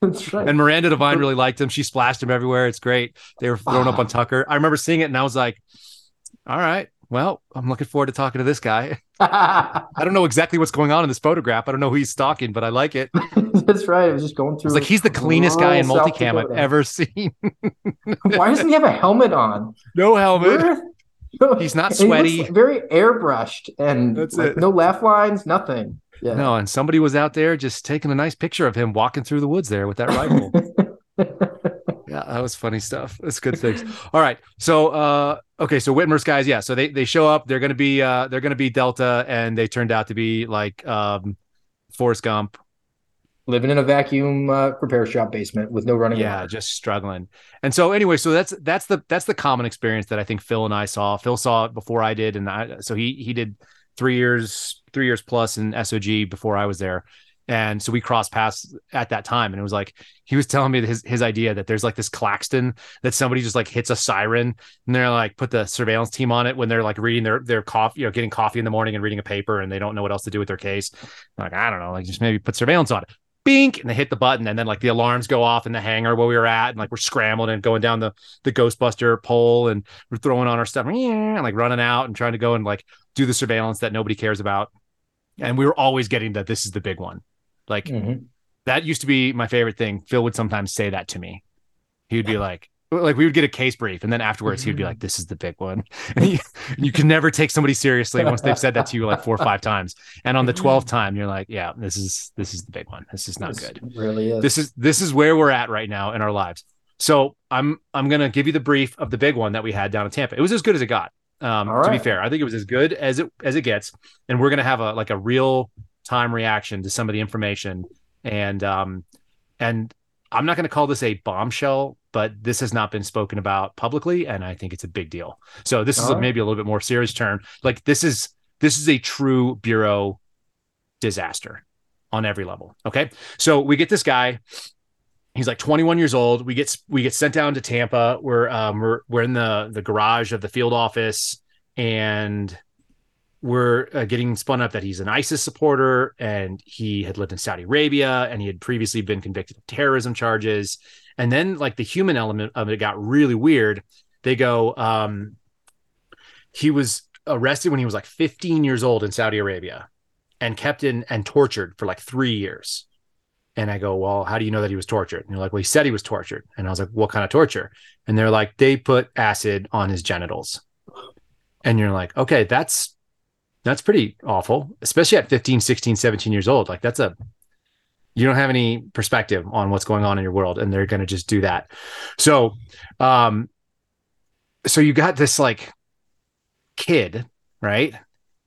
That's right. And Miranda Devine really liked him. She splashed him everywhere. It's great. They were thrown up on Tucker. I remember seeing it and I was like, all right, well, I'm looking forward to talking to this guy. I don't know exactly what's going on in this photograph. I don't know who he's stalking, but I like it. That's right. I was just going through. It's like, he's the cleanest guy in multicam I've ever seen. Why doesn't he have a helmet on? No helmet. He's not sweaty. He very airbrushed and like, no laugh lines, nothing. Yeah. No, and somebody was out there just taking a nice picture of him walking through the woods there with that rifle. Yeah, that was funny stuff. That's good things. All right. So, okay. So Whitmer's guys. Yeah. So they show up, they're going to be Delta, and they turned out to be like, Forrest Gump. Living in a vacuum repair shop basement with no running water. Yeah, just struggling. And so anyway, so that's the common experience that I think Phil and I saw. Phil saw it before I did. And so he did three years plus in SOG before I was there. And so we crossed paths at that time. And it was like, he was telling me his idea that there's like this Claxton that somebody just like hits a siren and they're like, put the surveillance team on it when they're like reading their coffee, you know, getting coffee in the morning and reading a paper and they don't know what else to do with their case. Like, I don't know, like just maybe put surveillance on it. Bink, and they hit the button, and then like the alarms go off in the hangar where we were at, and like we're scrambling and going down the Ghostbuster pole, and we're throwing on our stuff, and like running out and trying to go and like do the surveillance that nobody cares about. And we were always getting that this is the big one. Like that used to be my favorite thing. Phil would sometimes say that to me. He would be like we would get a case brief, and then afterwards he would be like, "This is the big one." And you can never take somebody seriously once they've said that to you like 4 or 5 times. And on the 12th time, you're like, "Yeah, this is the big one. This is not good. Really is. This is where we're at right now in our lives." So I'm gonna give you the brief of the big one that we had down in Tampa. It was as good as it got. Right. To be fair, I think it was as good as it gets. And we're gonna have a real time reaction to some of the information. And I'm not gonna call this a bombshell, but this has not been spoken about publicly, and I think it's a big deal. So this is maybe a little bit more serious term. Like this is a true bureau disaster on every level. Okay, so we get this guy. He's like 21 years old. We get sent down to Tampa. We're in the garage of the field office, and we're getting spun up that he's an ISIS supporter, and he had lived in Saudi Arabia, and he had previously been convicted of terrorism charges. And then like the human element of it got really weird. They go, he was arrested when he was like 15 years old in Saudi Arabia and kept in and tortured for like 3 years. And I go, well, how do you know that he was tortured? And you're like, well, he said he was tortured. And I was like, what kind of torture? And they're like, they put acid on his genitals. And you're like, okay, that's pretty awful, especially at 15, 16, 17 years old. Like that's you don't have any perspective on what's going on in your world, and they're going to just do that. So, so you got this like kid, right?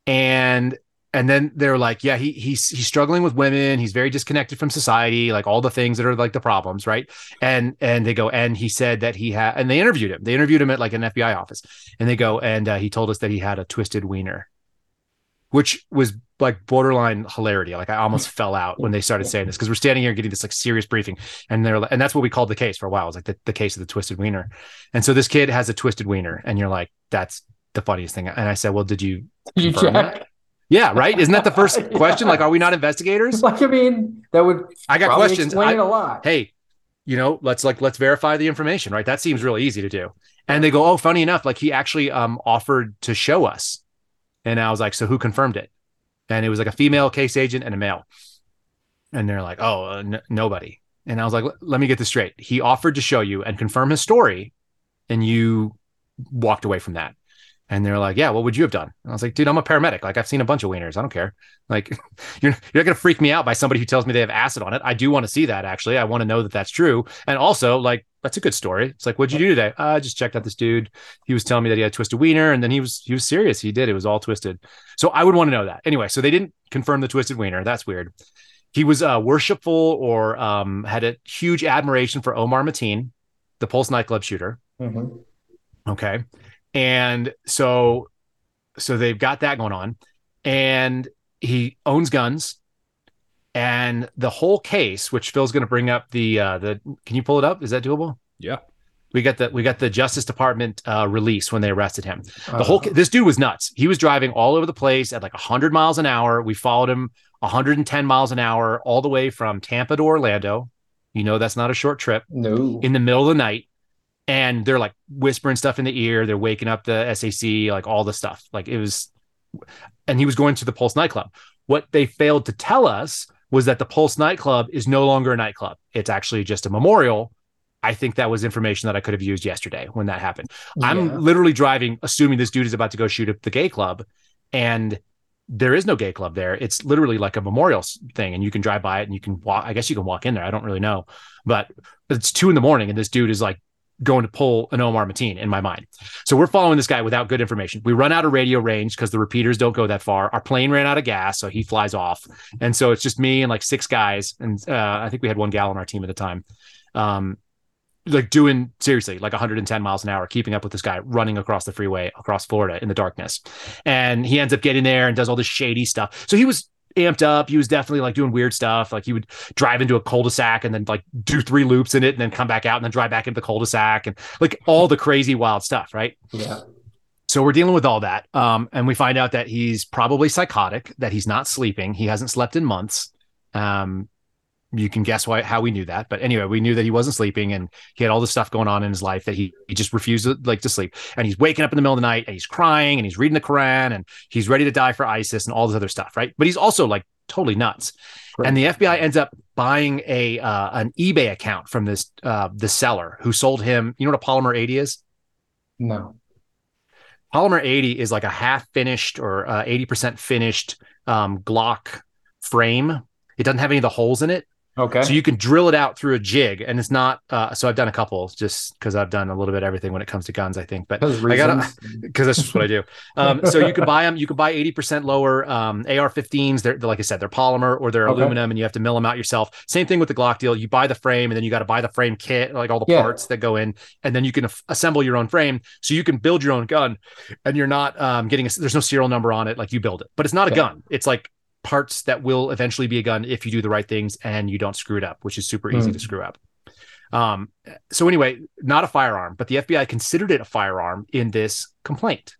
And then they're like, yeah, he's struggling with women. He's very disconnected from society, like all the things that are like the problems, right? And they go, and he said that he had, and they interviewed him. They interviewed him at like an FBI office, and they go, and he told us that he had a twisted wiener, which was like borderline hilarity. Like I almost fell out when they started saying this, because we're standing here getting this like serious briefing, and they're like, and that's what we called the case for a while. It was like the case of the twisted wiener. And so this kid has a twisted wiener, and you're like, that's the funniest thing. And I said, well, did you check that? Yeah, right. Isn't that the first question? Like, are we not investigators? Like, I mean, that would I got questions. Explain a lot. Hey, you know, let's verify the information, right? That seems really easy to do. And they go, oh, funny enough, like he actually offered to show us. And I was like, so who confirmed it? And it was like a female case agent and a male. And they're like, oh, nobody. And I was like, let me get this straight. He offered to show you and confirm his story, and you walked away from that. And they're like, yeah, what would you have done? And I was like, dude, I'm a paramedic. Like, I've seen a bunch of wieners. I don't care. Like, you're not going to freak me out by somebody who tells me they have acid on it. I do want to see that, actually. I want to know that that's true. And also, like, that's a good story. It's like, what'd you do today? I just checked out this dude. He was telling me that he had a twisted wiener, and then he was serious. He did. It was all twisted. So I would want to know that. Anyway, so they didn't confirm the twisted wiener. That's weird. He was worshipful or had a huge admiration for Omar Mateen, the Pulse nightclub shooter. Mm-hmm. Okay. And so they've got that going on, and he owns guns, and the whole case, which Phil's going to bring up the, can you pull it up? Is that doable? Yeah. We got the Justice Department release when they arrested him. This dude was nuts. He was driving all over the place at like 100 miles an hour. We followed him 110 miles an hour all the way from Tampa to Orlando. You know, that's not a short trip. No. In the middle of the night. And they're like whispering stuff in the ear. They're waking up the SAC, like all the stuff. Like it was, and he was going to the Pulse nightclub. What they failed to tell us was that the Pulse nightclub is no longer a nightclub. It's actually just a memorial. I think that was information that I could have used yesterday when that happened. Yeah. I'm literally driving, assuming this dude is about to go shoot up the gay club, and there is no gay club there. It's literally like a memorial thing, and you can drive by it and you can walk. I guess you can walk in there. I don't really know, but it's 2 a.m. and this dude is like going to pull an Omar Mateen in my mind. So we're following this guy without good information. We run out of radio range because the repeaters don't go that far. Our plane ran out of gas, so he flies off. And so it's just me and like 6 guys. And I think we had 1 gal on our team at the time. Like doing seriously, like 110 miles an hour, keeping up with this guy running across the freeway, across Florida in the darkness. And he ends up getting there and does all this shady stuff. So he was amped up. He was definitely like doing weird stuff. Like he would drive into a cul-de-sac and then like do 3 loops in it and then come back out and then drive back into the cul-de-sac and like all the crazy wild stuff. Right. Yeah. So we're dealing with all that. And we find out that he's probably psychotic, that he's not sleeping. He hasn't slept in months. You can guess how we knew that. But anyway, we knew that he wasn't sleeping and he had all this stuff going on in his life that he just refused to sleep. And he's waking up in the middle of the night and he's crying and he's reading the Quran and he's ready to die for ISIS and all this other stuff. Right. But he's also like totally nuts. Right. And the FBI ends up buying an eBay account from this, the seller who sold him. You know what a Polymer 80 is? No. Polymer 80 is like a half finished or 80% finished Glock frame. It doesn't have any of the holes in it. Okay. So you can drill it out through a jig, and it's not. So I've done a couple, just because I've done a little bit of everything when it comes to guns, I think. But because that's just what I do. So you can buy them. You can buy 80% lower AR-15s. They're like I said, they're polymer or they're aluminum, and you have to mill them out yourself. Same thing with the Glock deal. You buy the frame, and then you got to buy the frame kit, like all the parts that go in, and then you can assemble your own frame, so you can build your own gun, and you're not getting. There's no serial number on it, like you build it, but it's not a gun. It's like parts that will eventually be a gun if you do the right things and you don't screw it up, which is super easy to screw up. So anyway, not a firearm, but the FBI considered it a firearm in this complaint.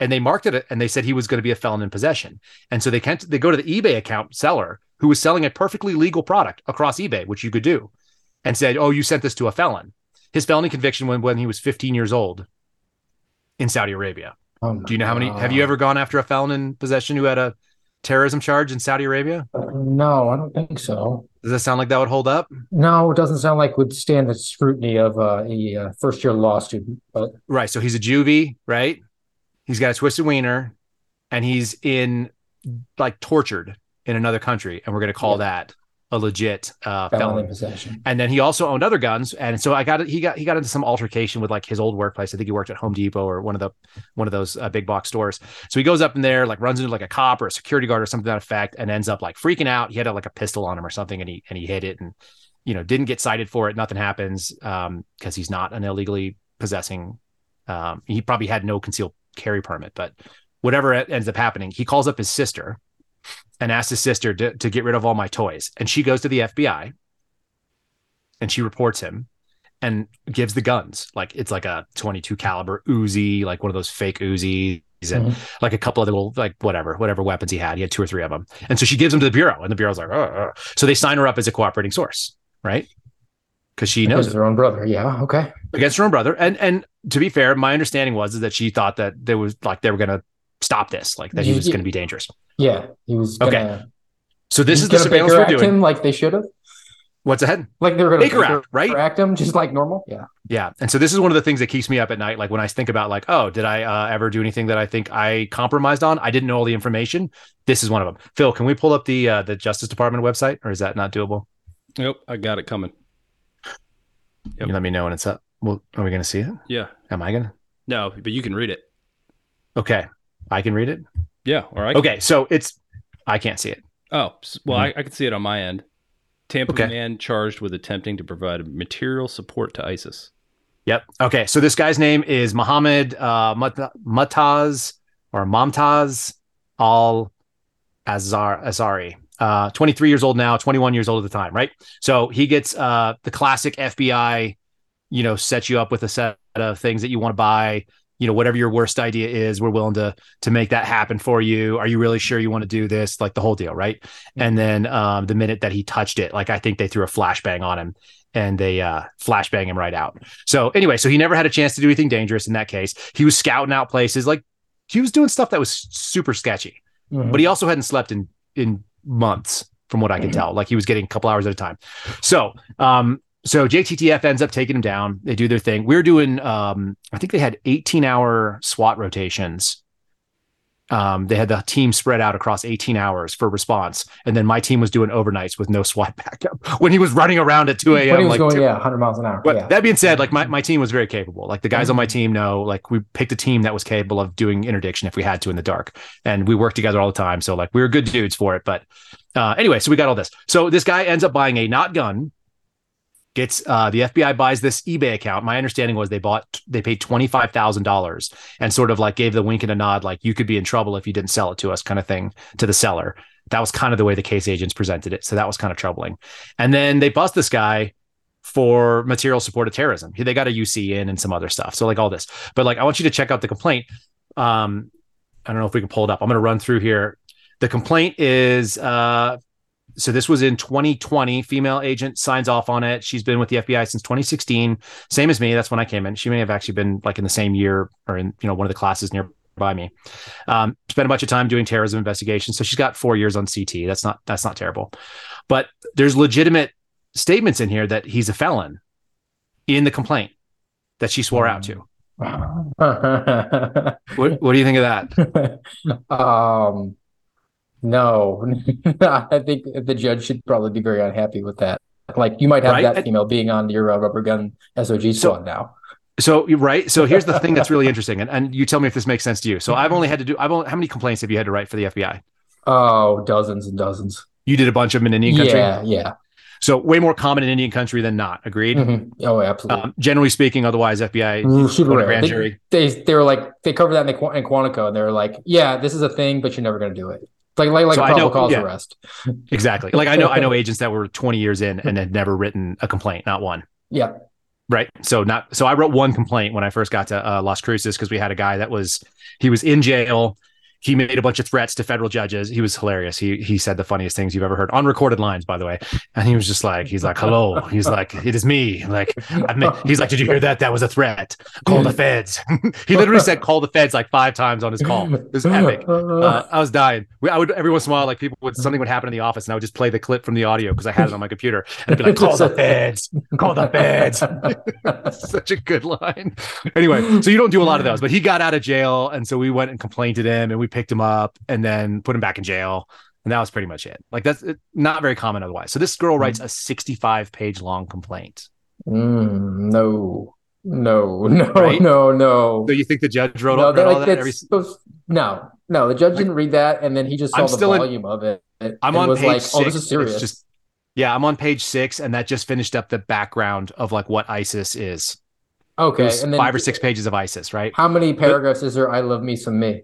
And they marked it and they said he was going to be a felon in possession. And so they go to the eBay account seller who was selling a perfectly legal product across eBay, which you could do, and said, oh, you sent this to a felon. His felony conviction when he was 15 years old in Saudi Arabia. Oh, do you know how many? Have you ever gone after a felon in possession who had a terrorism charge in Saudi Arabia? No, I don't think so. Does that sound like that would hold up? No, it doesn't sound like would stand the scrutiny of a first-year law student. But right, so he's a juvie, right? He's got a twisted wiener, and he's in like tortured in another country, and we're going to call that a legit felony possession. And then he also owned other guns, and so he got into some altercation with like his old workplace. I think he worked at Home Depot or one of those big box stores. So he goes up in there, like runs into like a cop or a security guard or something to that effect, and ends up like freaking out. He had like a pistol on him or something, and he hit it, and you know didn't get cited for it. Nothing happens because he's not an illegally possessing. He probably had no concealed carry permit, but whatever ends up happening, he calls up his sister and asked his sister to get rid of all my toys. And she goes to the FBI and she reports him and gives the guns. Like it's like a 22 caliber Uzi, like one of those fake Uzis and like a couple of little, like whatever weapons he had. He had 2 or 3 of them. And so she gives them to the bureau and the bureau's like, oh. So they sign her up as a cooperating source, right? Because she knows her own brother. Yeah. Okay. Against her own brother. And to be fair, my understanding was that she thought that there was like, they were going to stop this, like that he was going to be dangerous. Yeah, he was gonna, okay. So this is the surveillance we're doing. Him like they should have. What's ahead? Like they were going to Baker act him just like normal. Yeah, yeah. And so this is one of the things that keeps me up at night. Like when I think about like, oh, did I ever do anything that I think I compromised on? I didn't know all the information. This is one of them. Phil, can we pull up the Justice Department website, or is that not doable? Nope, I got it coming. Yep. You let me know when it's up. Well, are we going to see it? Yeah. Am I going to? No, but you can read it. Okay, I can read it. Yeah. All right. Okay. So I can't see it. Oh, well, I can see it on my end. Tampa man charged with attempting to provide material support to ISIS. Yep. Okay. So this guy's name is Mohammed Mumtaz Al-Azari. 23 years old now, 21 years old at the time. Right. So he gets the classic FBI you know, set you up with a set of things that you want to buy. You know, whatever your worst idea is, we're willing to make that happen for you. Are you really sure you want to do this? Like the whole deal, right? Mm-hmm. And then the minute that he touched it, like I think they threw a flashbang on him and they flashbang him right out. So anyway, so he never had a chance to do anything dangerous in that case. He was scouting out places, like he was doing stuff that was super sketchy, mm-hmm. but he also hadn't slept in months from what I can mm-hmm. tell. Like he was getting a couple hours at a time. So, so JTTF ends up taking them down. They do their thing. We're doing, I think they had 18-hour SWAT rotations. They had the team spread out across 18 hours for response. And then my team was doing overnights with no SWAT backup when he was running around at 2 a.m. Like going, 100 miles an hour. But that being said, like my team was very capable. Like the guys mm-hmm. on my team know, like we picked a team that was capable of doing interdiction if we had to in the dark. And we worked together all the time. So like we were good dudes for it. But anyway, so we got all this. So this guy ends up buying a not gun. Gets the FBI buys this eBay account. My understanding was they paid $25,000 and sort of like gave the wink and a nod, like you could be in trouble if you didn't sell it to us, kind of thing, to the seller. That was kind of the way the case agents presented it. So that was kind of troubling. And then they bust this guy for material support of terrorism. They got a UC in and some other stuff. So like all this, but like I want you to check out the complaint. I don't know if we can pull it up. I'm going to run through here. The complaint is. So this was in 2020. Female agent signs off on it. She's been with the FBI since 2016. Same as me. That's when I came in. She may have actually been like in the same year or in, you know, one of the classes nearby me. Spent a bunch of time doing terrorism investigations. So she's got 4 years on CT. That's not terrible. But there's legitimate statements in here that he's a felon in the complaint that she swore out to. What do you think of that? No, I think the judge should probably be very unhappy with that. Like you might have that female being on your rubber gun SOG squad now. So So here's the thing that's really interesting, and you tell me if this makes sense to you. So I've only had to do. How many complaints have you had to write for the FBI? Oh, dozens and dozens. You did a bunch of them in Indian country. Yeah. So way more common in Indian country than not. Agreed. Mm-hmm. Oh, absolutely. Generally speaking, otherwise FBI super rare. Grand jury. They were like they covered that in Quantico, and they were like, yeah, this is a thing, but you're never going to do it. Like so probable cause arrest. Exactly. Like I know agents that were 20 years in and had never written a complaint, not one. Yeah. Right. So I wrote one complaint when I first got to Las Cruces because we had a guy he was in jail. He made a bunch of threats to federal judges. He was hilarious. He said the funniest things you've ever heard on recorded lines, by the way. And he was just like, he's like, hello. He's like, it is me. Like, he's like, did you hear that? That was a threat. Call the feds. He literally said, call the feds like 5 times on his call. It was epic. I was dying. Every once in a while, like something would happen in the office and I would just play the clip from the audio because I had it on my computer and I'd be like, call the feds, call the feds. Such a good line. Anyway, so you don't do a lot of those, but he got out of jail. And so we went and complained to him and we picked him up and then put him back in jail. And that was pretty much it. Like that's not very common otherwise. So this girl writes a 65-page long complaint. No. So you think the judge wrote all that? No, the judge didn't read that. And then he just saw the volume of it. I'm on page 6. Oh, this is serious. I'm on page 6. And that just finished up the background of like what ISIS is. Okay. And then 5 or 6 pages of ISIS, right? How many paragraphs is there? I love me some me.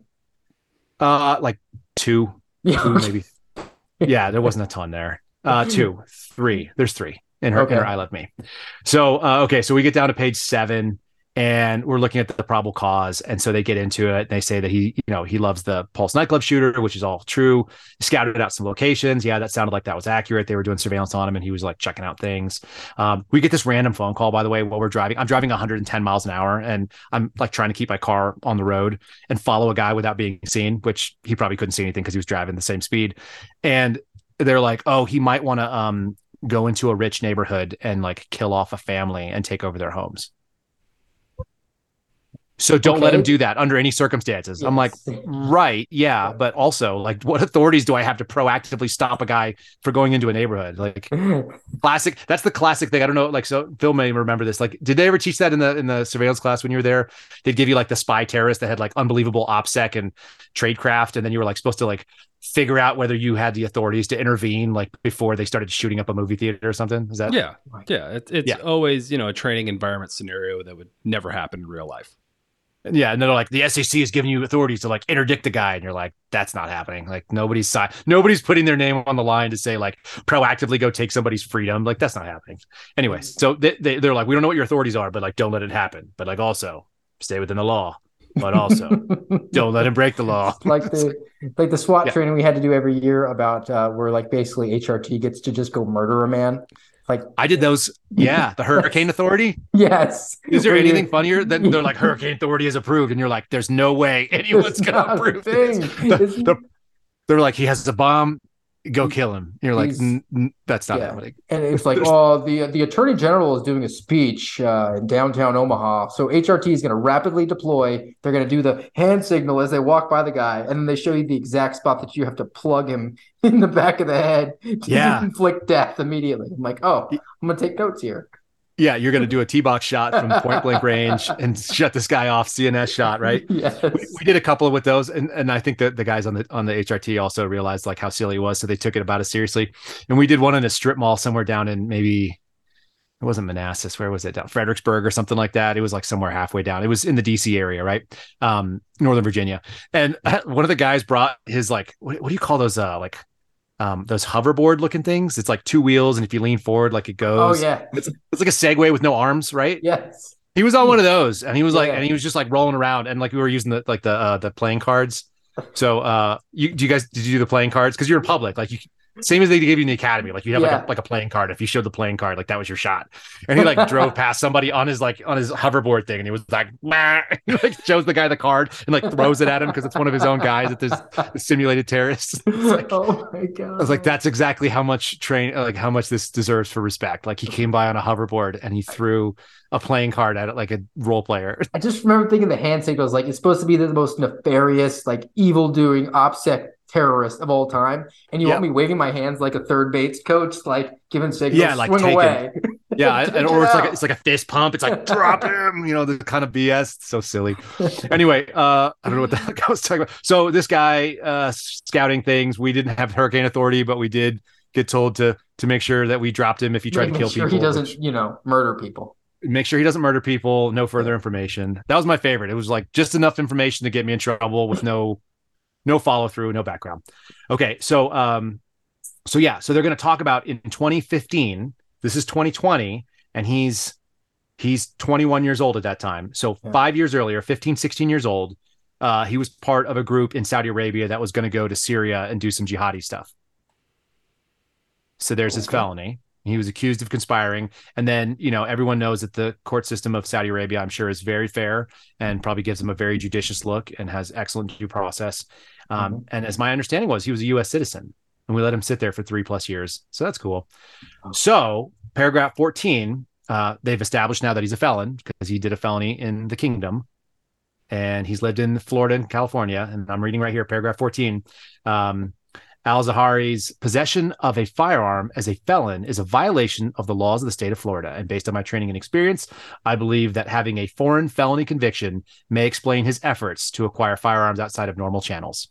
Like two maybe. Yeah, there wasn't a ton there. 2, 3. There's 3 in her. Okay. In her I love me. So so we get down to page 7, and we're looking at the probable cause, and so they get into it. And they say that he loves the Pulse nightclub shooter, which is all true. Scouted out some locations. Yeah, that sounded like that was accurate. They were doing surveillance on him, and he was like checking out things. We get this random phone call, by the way, while we're driving. I'm driving 110 miles an hour, and I'm like trying to keep my car on the road and follow a guy without being seen, which he probably couldn't see anything because he was driving the same speed. And they're like, oh, he might want to go into a rich neighborhood and like kill off a family and take over their homes. So don't let him do that under any circumstances. Yes. I'm like, right. Yeah. But also like what authorities do I have to proactively stop a guy for going into a neighborhood? Like classic. That's the classic thing. I don't know. Like, so Phil may remember this. Like, did they ever teach that in the surveillance class when you were there? They'd give you like the spy terrorist that had like unbelievable OPSEC and tradecraft. And then you were like supposed to like figure out whether you had the authorities to intervene like before they started shooting up a movie theater or something. Is that? Yeah. It's always, a training environment scenario that would never happen in real life. Yeah, and they're like, the SEC is giving you authorities to like interdict the guy, and you're like, that's not happening. Like nobody's putting their name on the line to say like proactively go take somebody's freedom. Like that's not happening. Anyway, so they're like, we don't know what your authorities are, but like don't let it happen. But like also stay within the law, but also don't let him break the law. like the SWAT training we had to do every year about where like basically HRT gets to just go murder a man. Like I did those, the Hurricane Authority. Yes. Is there anything funnier than they're like Hurricane Authority is approved, and you're like, there's no way anyone's gonna approve this. They're like, he has a bomb, go kill him. And you're like, that's not happening. And it's like, oh, the Attorney General is doing a speech in downtown Omaha, so HRT is gonna rapidly deploy. They're gonna do the hand signal as they walk by the guy, and then they show you the exact spot that you have to plug him in the back of the head to inflict death immediately. I'm like, oh, I'm gonna take notes here. Yeah, you're gonna do a T-box shot from point blank range and shut this guy off. CNS shot, right? Yes. We did a couple with those, and I think that the guys on the HRT also realized like how silly it was, so they took it about as seriously. And we did one in a strip mall somewhere down in maybe it wasn't Manassas, where was it? Down Fredericksburg or something like that. It was like somewhere halfway down. It was in the DC area, right? Northern Virginia. And one of the guys brought his like what do you call those those hoverboard looking things? It's like two wheels, and if you lean forward, like it goes. Oh yeah, it's like a Segway with no arms, right? Yes. He was on one of those, and he was like, and he was just like rolling around, and like we were using the playing cards. So, did you do the playing cards? Because you're in public, like you. Same as they gave you in the academy, like you have like a playing card. If you showed the playing card, like that was your shot. And he like drove past somebody on his hoverboard thing, and he was like, nah. He like shows the guy the card and like throws it at him because it's one of his own guys at this simulated terrorist. Like, oh my god! I was like, that's exactly how much this deserves for respect. Like he came by on a hoverboard and he threw a playing card at it like a role player. I just remember thinking the hand signals like it's supposed to be the most nefarious, like evil doing OPSEC terrorist of all time, and you want me waving my hands like a third base coach, like giving signals, like swing away. Or it's like a fist pump. It's like drop him, the kind of BS. It's so silly. Anyway, I don't know what the heck I was talking about. So this guy scouting things. We didn't have Hurricane Authority, but we did get told to make sure that we dropped him if he tried to kill people. He doesn't, murder people. Make sure he doesn't murder people. No further information. That was my favorite. It was like just enough information to get me in trouble with no follow through, no background. Okay. So they're going to talk about in 2015, this is 2020, and he's 21 years old at that time. So 5 years earlier, 15, 16 years old, he was part of a group in Saudi Arabia that was going to go to Syria and do some jihadi stuff. So there's his felony. He was accused of conspiring. And then, everyone knows that the court system of Saudi Arabia, I'm sure, is very fair and probably gives him a very judicious look and has excellent due process. And as my understanding was, he was a U.S. citizen, and we let him sit there for 3+ years. So that's cool. So paragraph 14, they've established now that he's a felon because he did a felony in the kingdom. And he's lived in Florida and California. And I'm reading right here, paragraph 14. Al-Zahari's possession of a firearm as a felon is a violation of the laws of the state of Florida. And based on my training and experience, I believe that having a foreign felony conviction may explain his efforts to acquire firearms outside of normal channels.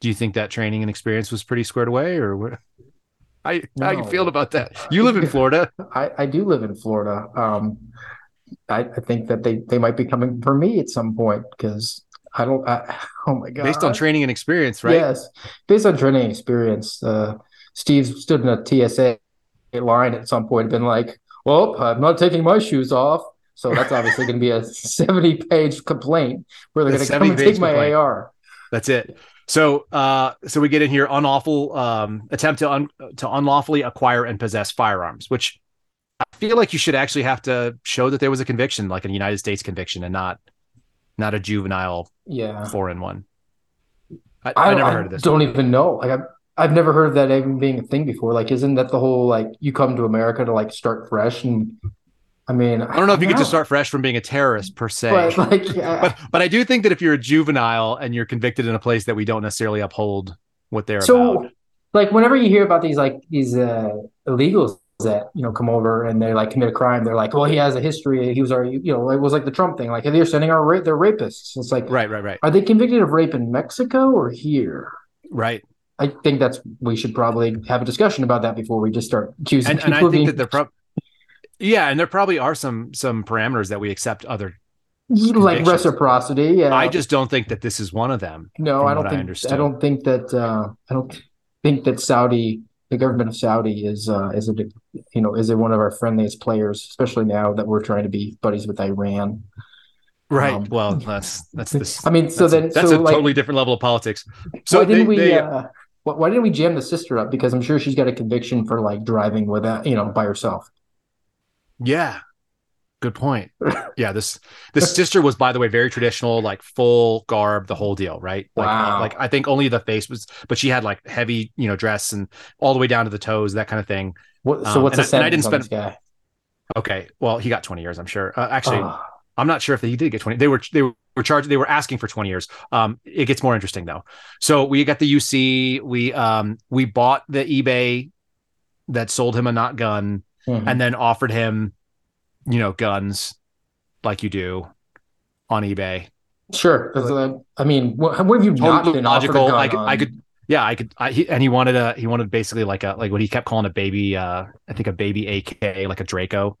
Do you think that training and experience was pretty squared away, or what? How you feel about that? You live in Florida. I do live in Florida. I think that they might be coming for me at some point because oh my God. Based on training and experience, right? Yes. Based on training and experience, Steve stood in a TSA line at some point and been like, well, I'm not taking my shoes off. So that's obviously going to be a 70-page complaint where they're going to come and take my AR. That's it. So, so we get in here, unlawful attempt to unlawfully acquire and possess firearms, which I feel like you should actually have to show that there was a conviction, like a United States conviction, and not a juvenile foreign one. I never heard of this. I don't even know. Like I've never heard of that even being a thing before. Like, isn't that the whole, like, you come to America to like start fresh? And I mean, I don't know if you get to start fresh from being a terrorist per se, but, but I do think that if you're a juvenile and you're convicted in a place that we don't necessarily uphold what they're about. Like whenever you hear about these illegals that come over and they like commit a crime, they're like, well, he has a history, he was already, it was like the Trump thing, like they're sending they're rapists. It's like right, are they convicted of rape in Mexico or here? Right. I think we should probably have a discussion about that before we just start choosing and I think that and there probably are some parameters that we accept other like reciprocity. Yeah. I just don't think that this is one of them. No, I don't think. I don't think that Saudi, the government of Saudi, is one of our friendliest players, especially now that we're trying to be buddies with Iran. Right. Well, that's this. I mean, so that's a totally different level of politics. So why didn't we jam the sister up? Because I'm sure she's got a conviction for like driving without, by herself. Yeah. Good point. Yeah, this sister was, by the way, very traditional, like full garb, the whole deal, right? Like, wow. Like I think only the face was, but she had like heavy, dress and all the way down to the toes, that kind of thing. So what's the sentence on this guy? Okay, well, he got 20 years, I'm sure. I'm not sure if he did get 20. They were charged. They were asking for 20 years. It gets more interesting though. So we got the UC. We bought the eBay that sold him a not gun, mm-hmm. and then offered him. Guns like you do on eBay. Sure. I mean, what have you not been logical? Offered a gun I could. He wanted basically like what he kept calling a baby, I think a baby AK, like a Draco.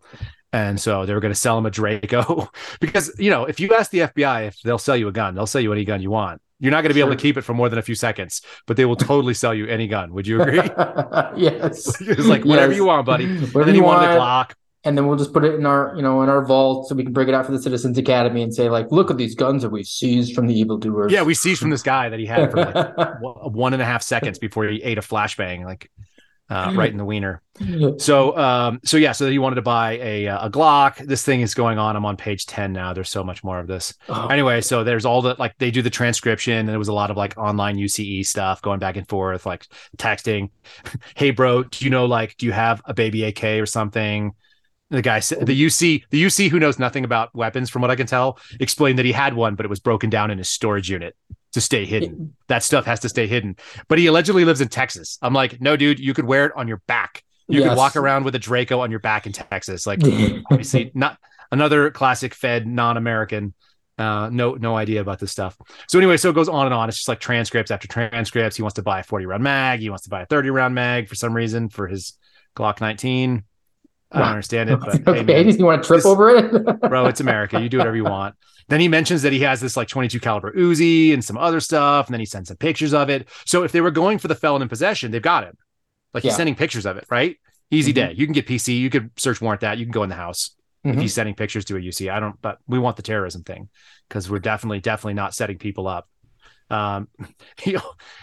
And so they were going to sell him a Draco because, if you ask the FBI, if they'll sell you a gun, they'll sell you any gun you want. You're not going to be able to keep it for more than a few seconds, but they will totally sell you any gun. Would you agree? Yes. It's like whatever you want, buddy. Whatever and then he wanted a Glock. And then we'll just put it in our, in our vault so we can bring it out for the Citizens Academy and say, like, look at these guns that we seized from the evildoers. Yeah, we seized from this guy that he had for like 1.5 seconds before he ate a flashbang, like right in the wiener. So he wanted to buy a Glock. This thing is going on. I'm on page 10 now. There's so much more of this. Oh. Anyway, so there's all the, like, they do the transcription, and there was a lot of like online UCE stuff going back and forth, like texting. Hey, bro, do you have a baby AK or something? The guy said the UC who knows nothing about weapons, from what I can tell, explained that he had one, but it was broken down in his storage unit to stay hidden. That stuff has to stay hidden. But he allegedly lives in Texas. I'm like, no, dude, you could wear it on your back. You could walk around with a Draco on your back in Texas. Like, obviously, not another classic Fed non-American. No idea about this stuff. So anyway, so it goes on and on. It's just like transcripts after transcripts. He wants to buy a 40-round mag. He wants to buy a 30-round mag for some reason for his Glock 19. I don't understand it, but okay. Hey, man, you want to trip over it? Bro, it's America. You do whatever you want. Then he mentions that he has this like 22 caliber Uzi and some other stuff. And then he sends some pictures of it. So if they were going for the felon in possession, they've got it. Like he's sending pictures of it, right? Easy day. You can get PC. You could search warrant that. You can go in the house if he's sending pictures to a UC. But we want the terrorism thing because we're definitely not setting people up.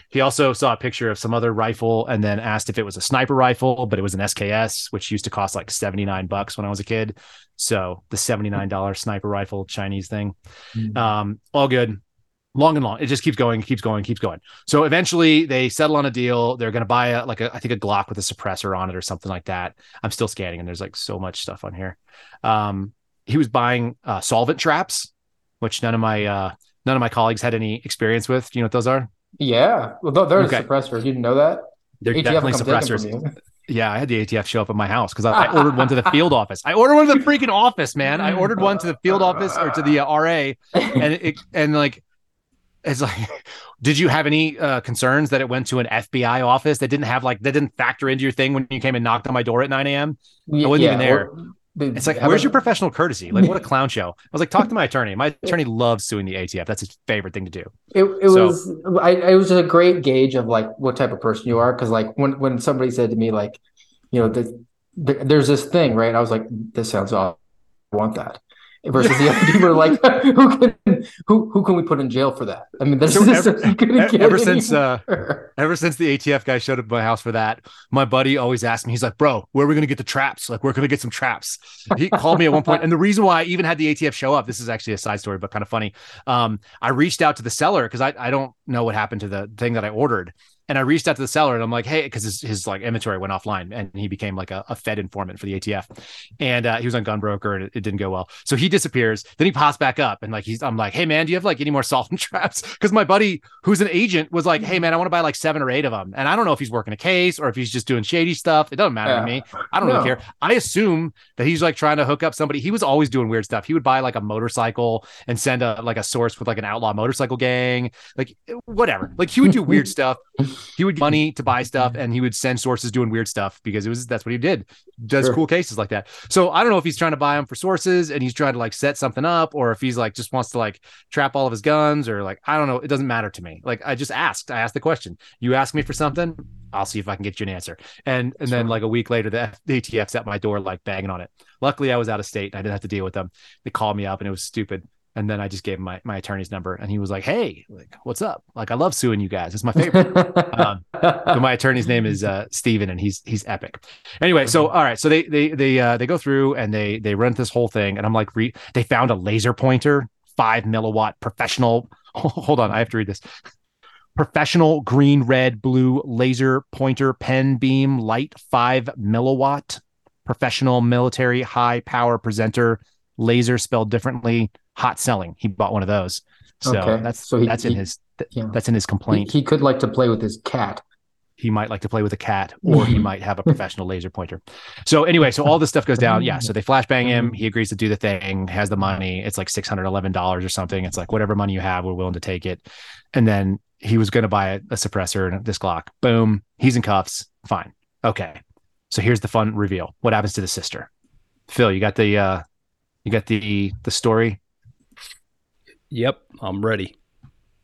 He also saw a picture of some other rifle and then asked if it was a sniper rifle, but it was an SKS, which used to cost like $79 when I was a kid. So the $79 sniper rifle, Chinese thing, all good. Long and long. It just keeps going. So eventually they settle on a deal. They're going to buy I think a Glock with a suppressor on it or something like that. I'm still scanning and there's like so much stuff on here. He was buying solvent traps, which none of my colleagues had any experience with. Do you know what those are? Yeah. Well, they're suppressors. You didn't know that? They're ATF definitely suppressors. Yeah, I had the ATF show up at my house because I ordered one to the field office. I ordered one to the freaking office, man. I ordered one to the field office or to the RA. And it's like, did you have any concerns that it went to an FBI office that didn't have that didn't factor into your thing when you came and knocked on my door at 9 a.m.? I wasn't even there. It's like, where's your professional courtesy? Like, what a clown show. I was like, talk to my attorney. My attorney loves suing the ATF. That's his favorite thing to do. It was a great gauge of like what type of person you are. Cause like when somebody said to me, like, there's this thing, right? And I was like, this sounds awful. I want that. Versus the other people are like, who can we put in jail for that? I mean, ever since the ATF guy showed up at my house for that, my buddy always asked me, he's like, bro, where are we going to get the traps? Like, where can we get some traps? He called me at one point. And the reason why I even had the ATF show up, this is actually a side story, but kind of funny. I reached out to the seller because I don't know what happened to the thing that I ordered. And I reached out to the seller and I'm like, hey, because his like inventory went offline and he became like a Fed informant for the ATF. And he was on Gunbroker and it didn't go well. So he disappears. Then he pops back up and I'm like, hey, man, do you have like any more solvent traps? Because my buddy who's an agent was like, hey, man, I want to buy like 7 or 8 of them. And I don't know if he's working a case or if he's just doing shady stuff. It doesn't matter to me. I don't really care. I assume that he's like trying to hook up somebody. He was always doing weird stuff. He would buy like a motorcycle and send a source with like an outlaw motorcycle gang, like whatever. Like he would do weird stuff. He would get money to buy stuff, and he would send sources doing weird stuff because it was, that's what he did. Does cool cases like that. So I don't know if he's trying to buy them for sources and he's trying to like set something up, or if he's like, just wants to like trap all of his guns, or like, I don't know. It doesn't matter to me. Like, I just asked the question. You ask me for something, I'll see if I can get you an answer. And then like a week later, the ATF's at my door, like banging on it. Luckily I was out of state and I didn't have to deal with them. They called me up and it was stupid. And then I just gave him my attorney's number, and he was like, "Hey, like, what's up? Like, I love suing you guys. It's my favorite." But my attorney's name is Steven, and he's epic. Anyway, so all right, so they go through and they rent this whole thing, and I'm like, they found a laser pointer, 5 milliwatt professional. Hold on, I have to read this. Professional green, red, blue laser pointer pen beam light, 5 milliwatt. Professional military high power presenter. Laser spelled differently. Hot selling. He bought one of those. So okay. That's in his complaint. He could like to play with his cat. He might like to play with a cat, or he might have a professional laser pointer. So anyway, so all this stuff goes down. Yeah. So they flashbang him. He agrees to do the thing, has the money. It's like $611 or something. It's like, whatever money you have, we're willing to take it. And then he was going to buy a suppressor and this Glock. Boom. He's in cuffs. Fine. Okay. So here's the fun reveal. What happens to the sister? Phil, you got the story? Yep, I'm ready.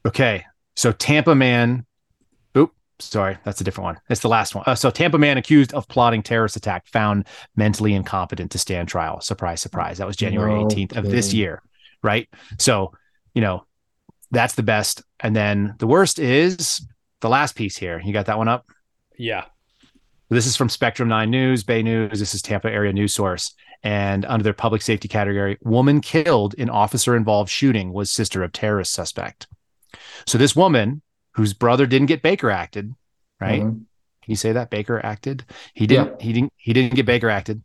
Okay, so Tampa man. Oop, sorry, that's a different one. It's the last one. So Tampa man accused of plotting terrorist attack found mentally incompetent to stand trial. Surprise, surprise. That was January 18th of this year, right? So, you know, that's the best. And then the worst is the last piece here. You got that one up? Yeah. This is from Spectrum 9 News, Bay News. This is Tampa area news source. And under their public safety category, woman killed in officer-involved shooting was sister of terrorist suspect. So this woman, whose brother didn't get Baker acted, right? Mm-hmm. Can you say that? Baker acted? He didn't. Yeah. He didn't get Baker acted,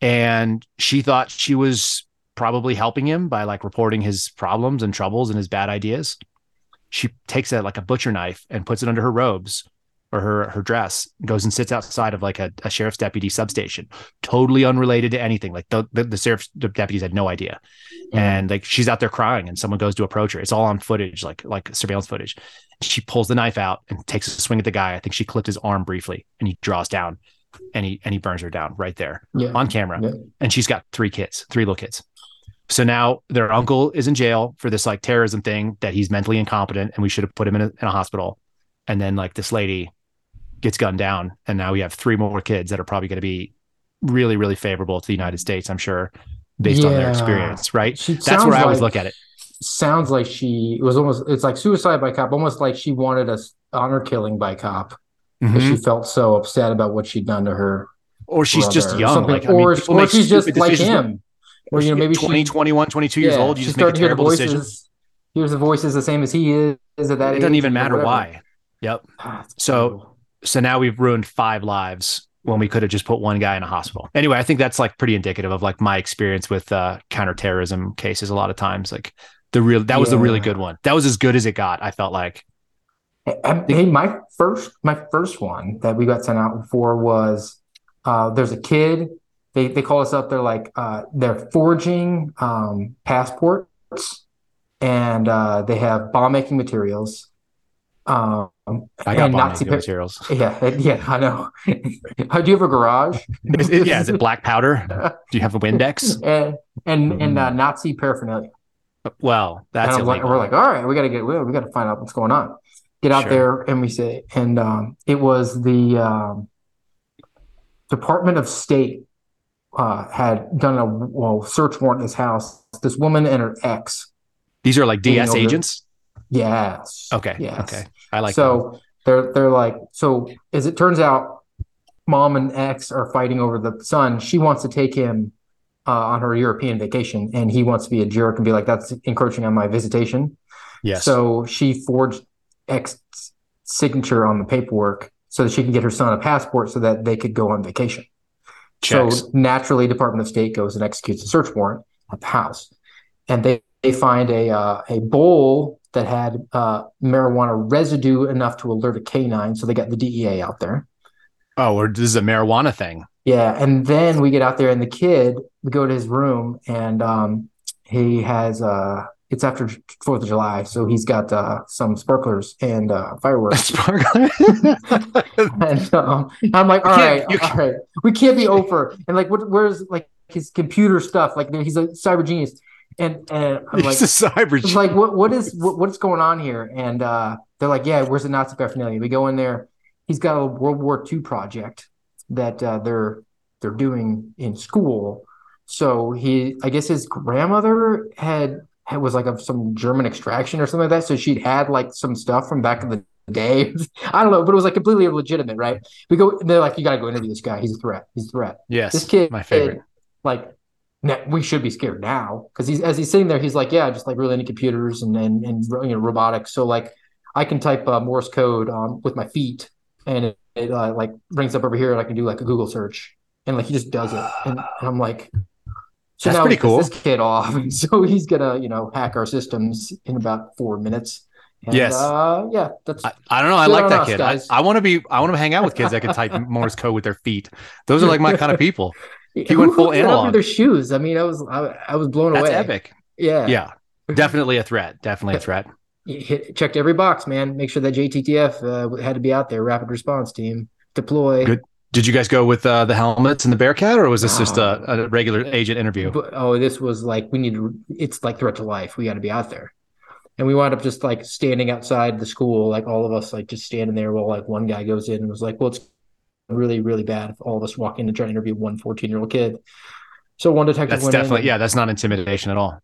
and she thought she was probably helping him by like reporting his problems and troubles and his bad ideas. She takes a butcher knife and puts it under her robes. Or her dress, goes and sits outside of like a sheriff's deputy substation, totally unrelated to anything. Like the sheriff's deputies had no idea. Mm-hmm. And like, she's out there crying and someone goes to approach her. It's all on footage, like surveillance footage. She pulls the knife out and takes a swing at the guy. I think she clipped his arm briefly, and he draws down and he burns her down right there on camera. Yeah. And she's got three little kids. So now their uncle is in jail for this like terrorism thing, that he's mentally incompetent and we should have put him in a hospital. And then like this lady gets gunned down, and now we have three more kids that are probably going to be really, really favorable to the United States, I'm sure, based on their experience, right? That's where I always look at it. Sounds like it's like suicide by cop, almost like she wanted a honor killing by cop, because she felt so upset about what she'd done to her. Or she's just young. Or she's just like him. Or, you know, maybe 22 years old, you just make a terrible decision. He hears the voices the same as he is at that age. It doesn't even matter why. Yep. So now we've ruined 5 lives when we could have just put one guy in a hospital. Anyway, I think that's like pretty indicative of like my experience with counterterrorism cases. A lot of times, like was the really good one. That was as good as it got. I felt like. Hey, my first one that we got sent out for was there's a kid. They call us up. They're like they're forging passports, and they have bomb making materials. I got Nazi materials. Yeah, I know. Do you have a garage? Is it black powder? Do you have a Windex? and Nazi paraphernalia. Well, that's it. We're like, all right, we got to find out what's going on. Get out there, and we say, and it was the Department of State had done a search warrant in his house. This woman and her ex. These are like DS agents. Yes. Okay. Yes. Okay. I like so that. They're like, so as it turns out, mom and ex are fighting over the son. She wants to take him on her European vacation, and he wants to be a jerk and be like, that's encroaching on my visitation. Yes. So she forged ex's signature on the paperwork so that she can get her son a passport so that they could go on vacation. Checks. So naturally, Department of State goes and executes a search warrant at the house, and they find a bowl that had marijuana residue enough to alert a canine. So they got the DEA out there. Oh, or this is a marijuana thing. Yeah. And then we get out there, and we go to his room, and he has It's after 4th of July, so he's got some sparklers and fireworks. Sparklers? And I'm like, all right. We can't be over. And, like, where's, like, his computer stuff? Like, he's a cyber genius. And I'm like, he's a cyber genius. Like, what's going on here? And they're like, yeah, where's the Nazi paraphernalia? We go in there. He's got a World War II project that they're doing in school. So he, I guess his grandmother was like some German extraction or something like that. So she'd had like some stuff from back in the day. I don't know, but it was like completely illegitimate, right? We go, they're like, you got to go interview this guy. He's a threat. Yes. This kid, my favorite. Like, we should be scared now. Cause as he's sitting there, he's like, yeah, just like really into computers and you know, robotics. So like I can type Morse code with my feet and it like rings up over here and I can do like a Google search and like, he just does it. And I'm like, so that's pretty cool. This kid off, and so he's gonna, you know, hack our systems in about 4 minutes. And, yes. Yeah. That's. I don't know. I like that kid. I want to hang out with kids that can type Morse code with their feet. Those are like my kind of people. He went full analog. Their shoes. I mean, I was blown away. That's epic. Yeah. Yeah. Definitely a threat. Checked every box, man. Make sure that JTTF had to be out there. Rapid response team deploy. Good. Did you guys go with the helmets and the Bearcat, or was this just a regular agent interview? This was like, it's like threat to life. We got to be out there. And we wound up just like standing outside the school, like all of us, like just standing there while like one guy goes in and was like, well, it's really, really bad if all of us walk in to try to interview one 14-year-old kid. So one detective went in. That's definitely, yeah, that's not intimidation at all.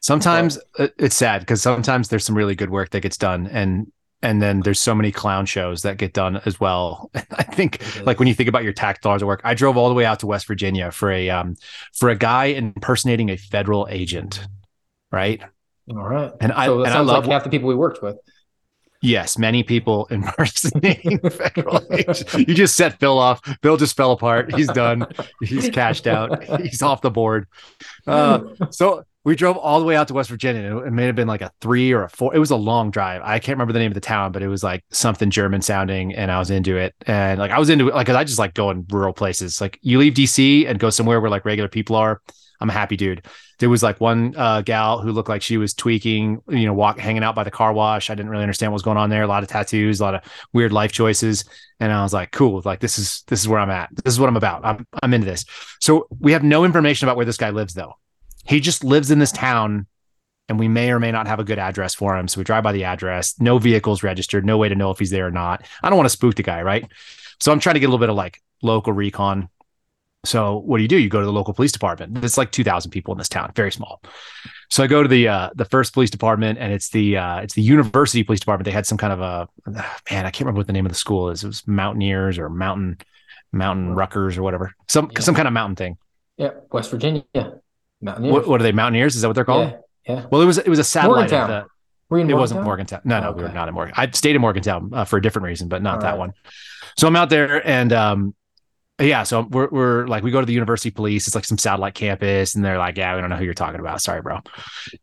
Sometimes it's sad because sometimes there's some really good work that gets done. And then there's so many clown shows that get done as well. I think like when you think about your $10 work, I drove all the way out to West Virginia for a guy impersonating a federal agent. Right. All right. And I love like half the people we worked with. Yes. Many people impersonating federal agents. You just set Phil off. Phil just fell apart. He's done. He's cashed out. He's off the board. So we drove all the way out to West Virginia. It may have been like a 3 or a 4. It was a long drive. I can't remember the name of the town, but it was like something German sounding. And I was into it. And like, I was into it. Like, cause I just like going rural places. Like you leave DC and go somewhere where like regular people are. I'm a happy dude. There was like one gal who looked like she was tweaking, you know, hanging out by the car wash. I didn't really understand what was going on there. A lot of tattoos, a lot of weird life choices. And I was like, cool. Like, this is where I'm at. This is what I'm about. I'm into this. So we have no information about where this guy lives though. He just lives in this town and we may or may not have a good address for him. So we drive by the address, no vehicles registered, no way to know if he's there or not. I don't want to spook the guy, right? So I'm trying to get a little bit of like local recon. So what do? You go to the local police department. It's like 2,000 people in this town, very small. So I go to the first police department and it's the university police department. They had some kind of I can't remember what the name of the school is. It was Mountaineers or Mountain Ruckers or whatever. Some kind of mountain thing. Yeah. West Virginia. Yeah. What are they? Mountaineers? Is that what they're called? Yeah. Well, it was a satellite. It wasn't Morgantown. No, okay. We were not in Morgantown. I stayed in Morgantown for a different reason, but not that one. So I'm out there and so we're like, we go to the university police. It's like some satellite campus and they're like, yeah, we don't know who you're talking about. Sorry, bro.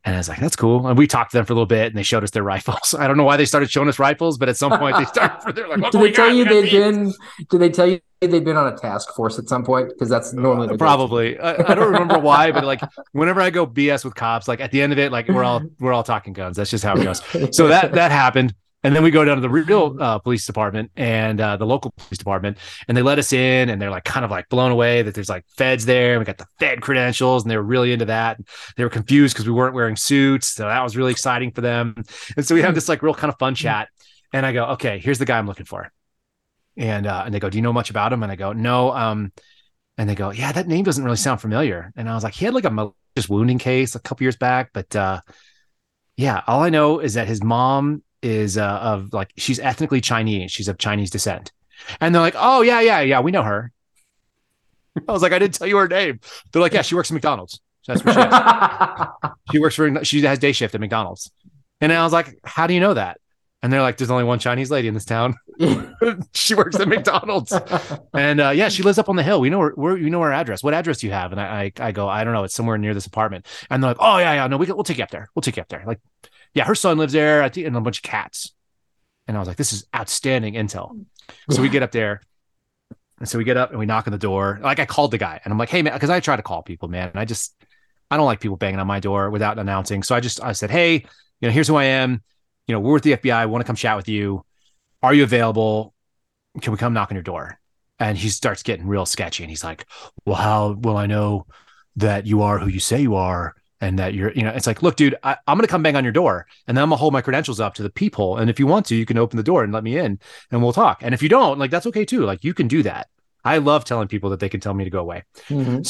And I was like, that's cool. And we talked to them for a little bit and they showed us their rifles. I don't know why they started showing us rifles, but at some point they're like, did they tell you they've been on a task force at some point? Cause that's normally probably, I don't remember why, but like whenever I go BS with cops, like at the end of it, like we're all talking guns. That's just how it goes. So that happened. And then we go down to the real police department and the local police department, and they let us in, and they're like kind of like blown away that there's like feds there. And we got the Fed credentials, and they were really into that. And they were confused because we weren't wearing suits, so that was really exciting for them. And so we have this like real kind of fun chat. And I go, okay, here's the guy I'm looking for, and they go, do you know much about him? And I go, no. And they go, yeah, that name doesn't really sound familiar. And I was like, he had like a malicious wounding case a couple years back, but all I know is that his mom is of like, she's ethnically Chinese. She's of Chinese descent. And they're like, oh yeah. We know her. I was like, I didn't tell you her name. They're like, yeah, she works at McDonald's. So that's where she is. She has day shift at McDonald's. And I was like, how do you know that? And they're like, there's only one Chinese lady in this town. She works at McDonald's. And she lives up on the hill. We know her address. What address do you have? And I go, I don't know. It's somewhere near this apartment. And they're like, oh yeah. No, we'll take you up there. Like, yeah, her son lives there, I think, and a bunch of cats. And I was like, this is outstanding intel. So we get up there. And so we get up and we knock on the door. Like I called the guy and I'm like, hey man, because I try to call people, man. And I just, I don't like people banging on my door without announcing. So I said, hey, here's who I am. We're with the FBI. I want to come chat with you. Are you available? Can we come knock on your door? And he starts getting real sketchy. And he's like, well, how will I know that you are who you say you are? And that you're, it's like, look, dude, I'm going to come bang on your door and then I'm going to hold my credentials up to the peephole. And if you want to, you can open the door and let me in and we'll talk. And if you don't, like, that's okay too. Like, you can do that. I love telling people that they can tell me to go away. Mm-hmm.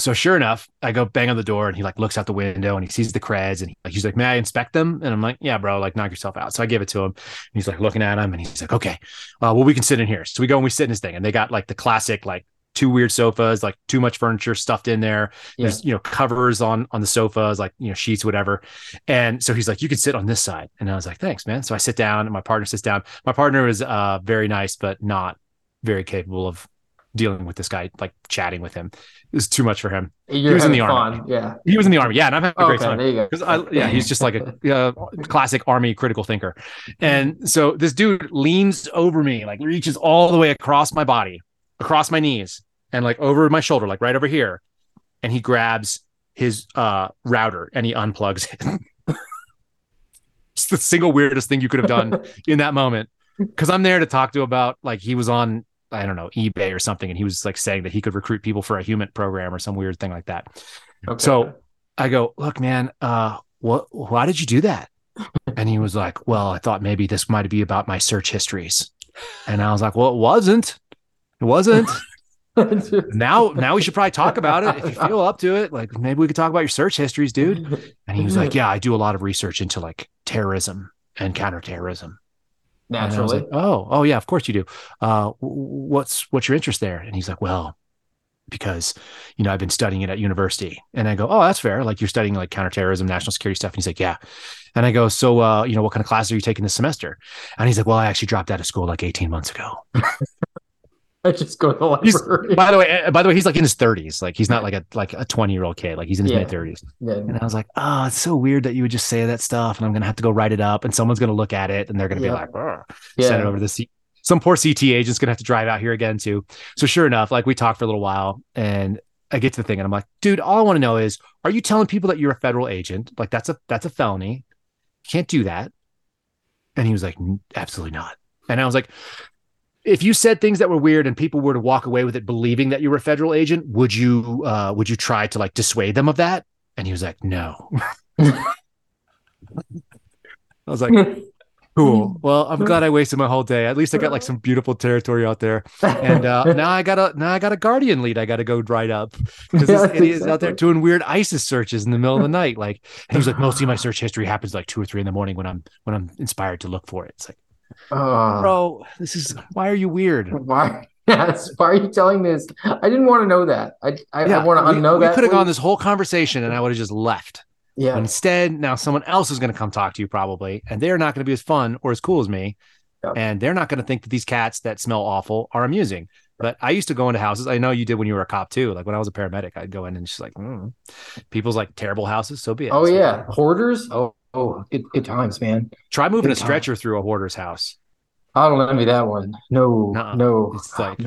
So sure enough, I go bang on the door and he like looks out the window and he sees the creds and he's like, may I inspect them? And I'm like, yeah, bro, like knock yourself out. So I give it to him. And he's like looking at him and he's like, okay, well, we can sit in here. So we go and we sit in his thing and they got like the classic, like, two weird sofas, like too much furniture stuffed in there. Yeah. There's, covers on the sofas, like, sheets, whatever. And so he's like, you can sit on this side. And I was like, thanks, man. So I sit down and my partner sits down. My partner is very nice, but not very capable of dealing with this guy, like chatting with him. It was too much for him. He was in the army. Yeah. He was in the army. Yeah. And I'm having a great time. There you go. He's just like a classic army critical thinker. And so this dude leans over me, like reaches all the way across my body, across my knees and like over my shoulder, like right over here. And he grabs his router and he unplugs it. It's the single weirdest thing you could have done in that moment. Cause I'm there to talk to about like he was on, I don't know, eBay or something. And he was like saying that he could recruit people for a human program or some weird thing like that. Okay. So I go, look, man, why did you do that? And he was like, well, I thought maybe this might be about my search histories. And I was like, well, it wasn't. It wasn't. Now we should probably talk about it. If you feel up to it, like maybe we could talk about your search histories, dude. And he was like, yeah, I do a lot of research into like terrorism and counterterrorism. Naturally. And I was like, oh yeah, of course you do. What's your interest there? And he's like, well, because, I've been studying it at university. And I go, oh, that's fair. Like you're studying like counterterrorism, national security stuff. And he's like, yeah. And I go, so, what kind of class are you taking this semester? And he's like, well, I actually dropped out of school like 18 months ago. I just go to the library. By the way, he's like in his 30s. Like he's not like a 20-year-old kid. Like he's in his mid 30s. Yeah. And I was like, oh, it's so weird that you would just say that stuff. And I'm gonna have to go write it up, and someone's gonna look at it, and they're gonna be like, send it over to the C. Some poor CT agent's gonna have to drive out here again too. So sure enough, like we talked for a little while, and I get to the thing, and I'm like, dude, all I want to know is, are you telling people that you're a federal agent? Like that's a felony. You can't do that. And he was like, absolutely not. And I was like, if you said things that were weird and people were to walk away with it believing that you were a federal agent, would you try to like dissuade them of that? And he was like, no. I was like, cool. Well, I'm glad I wasted my whole day. At least I got like some beautiful territory out there. And now I got a Guardian lead I got to go write up because this idiot is out there doing weird ISIS searches in the middle of the night. Like, and he was like, mostly my search history happens like 2 or 3 in the morning when I'm inspired to look for it. It's like, bro, why are you weird? Why are you telling this? I didn't want to know that. I want to unknow that. We could have gone this whole conversation and I would have just left. Yeah. But instead, now someone else is going to come talk to you probably, and they're not going to be as fun or as cool as me. Yeah. And they're not going to think that these cats that smell awful are amusing. But I used to go into houses. I know you did when you were a cop too. Like when I was a paramedic, I'd go in and just like, people's like terrible houses. So be it. Oh, so yeah. Hoarders. Oh, good times, man. Try moving a stretcher through a hoarder's house. I don't envy that one. No, no. It's like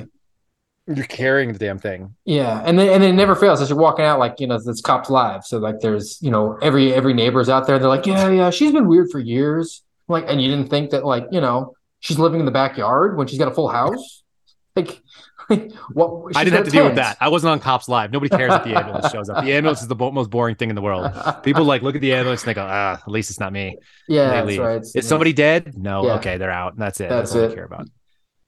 you're carrying the damn thing. Yeah, and it never fails. As you're walking out, like, this cop's live. So like there's, every neighbor's out there. They're like, yeah, she's been weird for years. Like, and you didn't think that like, she's living in the backyard when she's got a full house? Like what? I didn't have to deal with that. I wasn't on Cops Live. Nobody cares if the ambulance shows up. The ambulance is the most boring thing in the world. People like look at the ambulance and they go, at least it's not me. Yeah, that's right. Is somebody dead? No. Yeah. Okay, they're out. That's it. That's all I care about.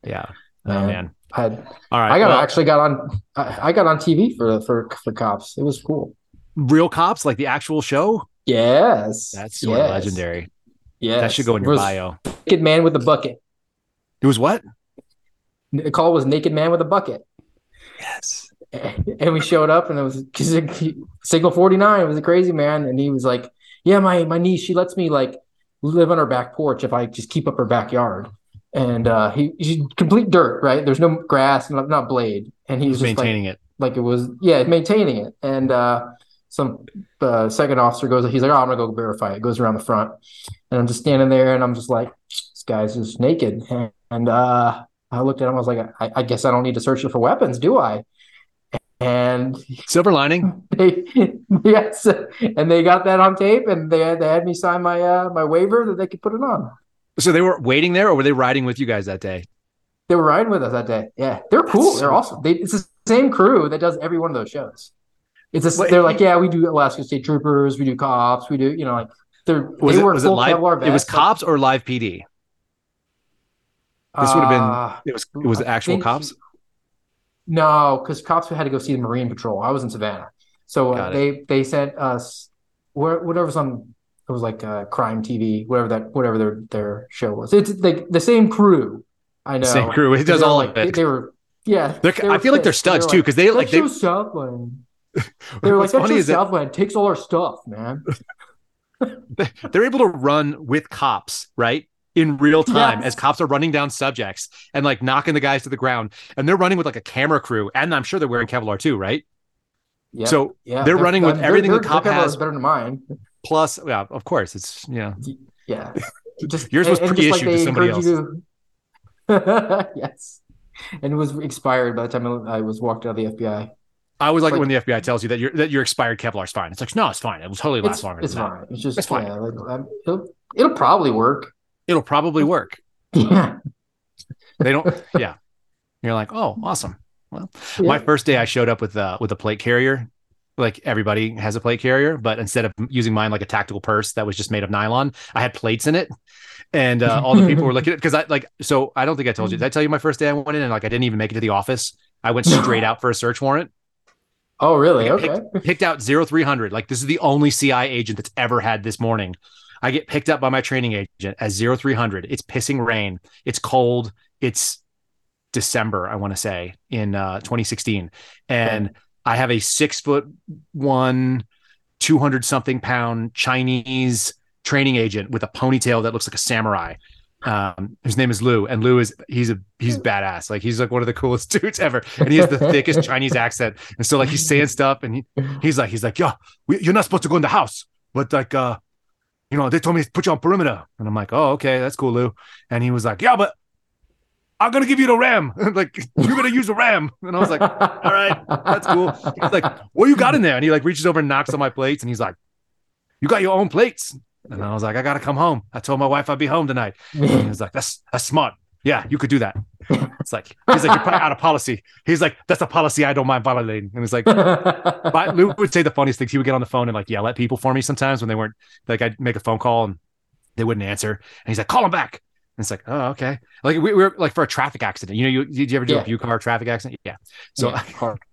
Yeah. Oh man. All right. I got on TV for Cops. It was cool. Real Cops, like the actual show. Yes. That's sort of legendary. Yeah. That should go in your bio. Naked man with a bucket. It was what? The call was Naked Man with a Bucket. Yes. And we showed up, and it was Signal 49. It was a crazy man. And he was like, yeah, my niece, she lets me like live on her back porch if I just keep up her backyard. And she's complete dirt, right? There's no grass, not blade. And he was just maintaining it. Like it was, maintaining it. And some second officer goes, he's like, oh, I'm going to go verify it. Goes around the front. And I'm just standing there, and I'm just like, this guy's just naked. And I looked at him. I was like, I guess I don't need to search you for weapons, do I? And silver lining. Yes. And they got that on tape, and they had me sign my my waiver that they could put it on. So they were waiting there, or were they riding with you guys that day? They were riding with us that day. Yeah. They're cool. They're awesome. It's the same crew that does every one of those shows. They're like, yeah, we do Alaska State Troopers. We do cops. We do, you know, like they were full Kevlar vests. It was cops or live PD? This would have been, it was actual cops? No, because cops had to go see the Marine Patrol. I was in Savannah. So they sent us whatever's on, it was like Crime TV, whatever their show was. It's like the same crew. I know. Same crew. It does all like that. They were, yeah. I feel like they're studs too, because they like, that show's Southland. They were like, that show's Southland. It takes all our stuff, man. They're able to run with cops, right? In real time, yes. As cops are running down subjects and like knocking the guys to the ground, and they're running with like a camera crew, and I'm sure they're wearing Kevlar too, right? Yeah. So they're running with everything the cop has. Better than mine. Plus, yeah, of course, it's yeah. Just, yours was pre-issued to somebody else. Yes, and it was expired by the time I was walked out of the FBI. I was like when the FBI tells you that your expired Kevlar's fine. It's like, no, it's fine. It will totally last longer than that. It's just, it's fine. Yeah, like, it'll probably work. It'll probably work. Yeah. They don't. Yeah. You're like, oh, awesome. Well, yeah. My first day I showed up with a plate carrier. Like everybody has a plate carrier, but instead of using mine, like a tactical purse that was just made of nylon, I had plates in it. And all the people were looking at it. Cause I don't think I told you, did I tell you my first day I went in and like, I didn't even make it to the office. I went straight out for a search warrant. Oh, really? Like, okay. Picked out 0300. Like, this is the only CI agent that's ever had this morning. I get picked up by my training agent at 0300. It's pissing rain. It's cold. It's December, I want to say, in 2016. And yeah. I have a 6'1", 200-something pound Chinese training agent with a ponytail that looks like a samurai. His name is Lou, and Lou he's badass. Like, he's like one of the coolest dudes ever, and he has the thickest Chinese accent. And so like, he's saying stuff, and he's like, yeah, you're not supposed to go in the house, but like, you know, they told me to put you on perimeter. And I'm like, oh, okay, that's cool, Lou. And he was like, yeah, but I'm going to give you the RAM. Like, you're going to use the RAM. And I was like, all right, that's cool. He's like, what you got in there? And he like reaches over and knocks on my plates. And he's like, you got your own plates. And I was like, I got to come home. I told my wife I'd be home tonight. And he was like, that's smart. Yeah, you could do that. It's like, he's like, you're probably out of policy. He's like, that's a policy I don't mind violating. And it's like, Lou would say the funniest things. He would get on the phone and like yell at people for me sometimes when they weren't, like, I'd make a phone call and they wouldn't answer. And he's like, call him back. And it's like, oh, okay. Like we were like for a traffic accident. You know, did you ever do a Bucar traffic accident? Yeah. So yeah,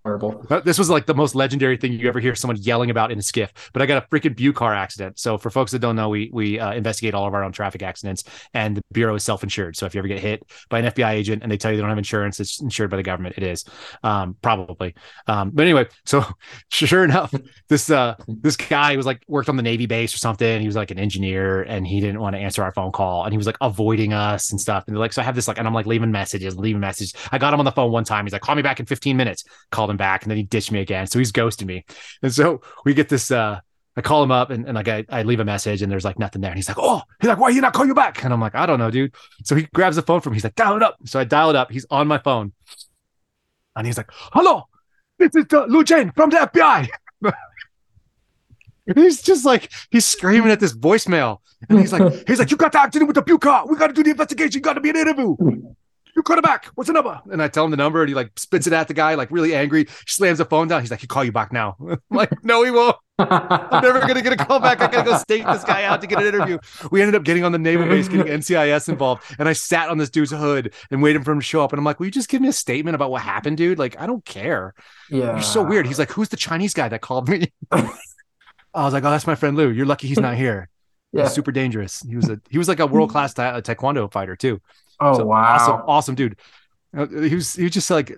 horrible. This was like the most legendary thing you ever hear someone yelling about in a skiff. But I got a freaking Bucar accident. So for folks that don't know, we investigate all of our own traffic accidents, and the bureau is self-insured. So if you ever get hit by an FBI agent and they tell you they don't have insurance, it's insured by the government. It is probably. But anyway, so sure enough, this guy was like worked on the Navy base or something. He was like an engineer, and he didn't want to answer our phone call, and he was like avoiding us and stuff. And they're like, so I have this like, and I'm like leaving messages. I got him on the phone one time. He's like, call me back in 15 minutes, called him back. And then he ditched me again. So he's ghosted me. And so we get this, I call him up and like, I leave a message and there's like nothing there. And he's like, oh, he's like, why you not call you back? And I'm like, I don't know, dude. So he grabs the phone from me. He's like, dial it up. So I dial it up. He's on my phone. And he's like, hello, this is Lu Jane from the FBI. He's just like, he's screaming at this voicemail. And he's like, you got the accident with the Bucar. We got to do the investigation. You got to be an interview. You call it back. What's the number? And I tell him the number, and he like spits it at the guy, like really angry. He slams the phone down. He's like, he'll call you back now. I'm like, no, he won't. I'm never going to get a call back. I got to go stake this guy out to get an interview. We ended up getting on the naval base, getting NCIS involved. And I sat on this dude's hood and waited for him to show up. And I'm like, will you just give me a statement about what happened, dude? Like, I don't care. Yeah. You're so weird. He's like, who's the Chinese guy that called me? I was like, oh, that's my friend Lou. You're lucky he's not here. Yeah. He's super dangerous. He was like a world-class taekwondo fighter too. Oh, so wow. Awesome dude. He was just like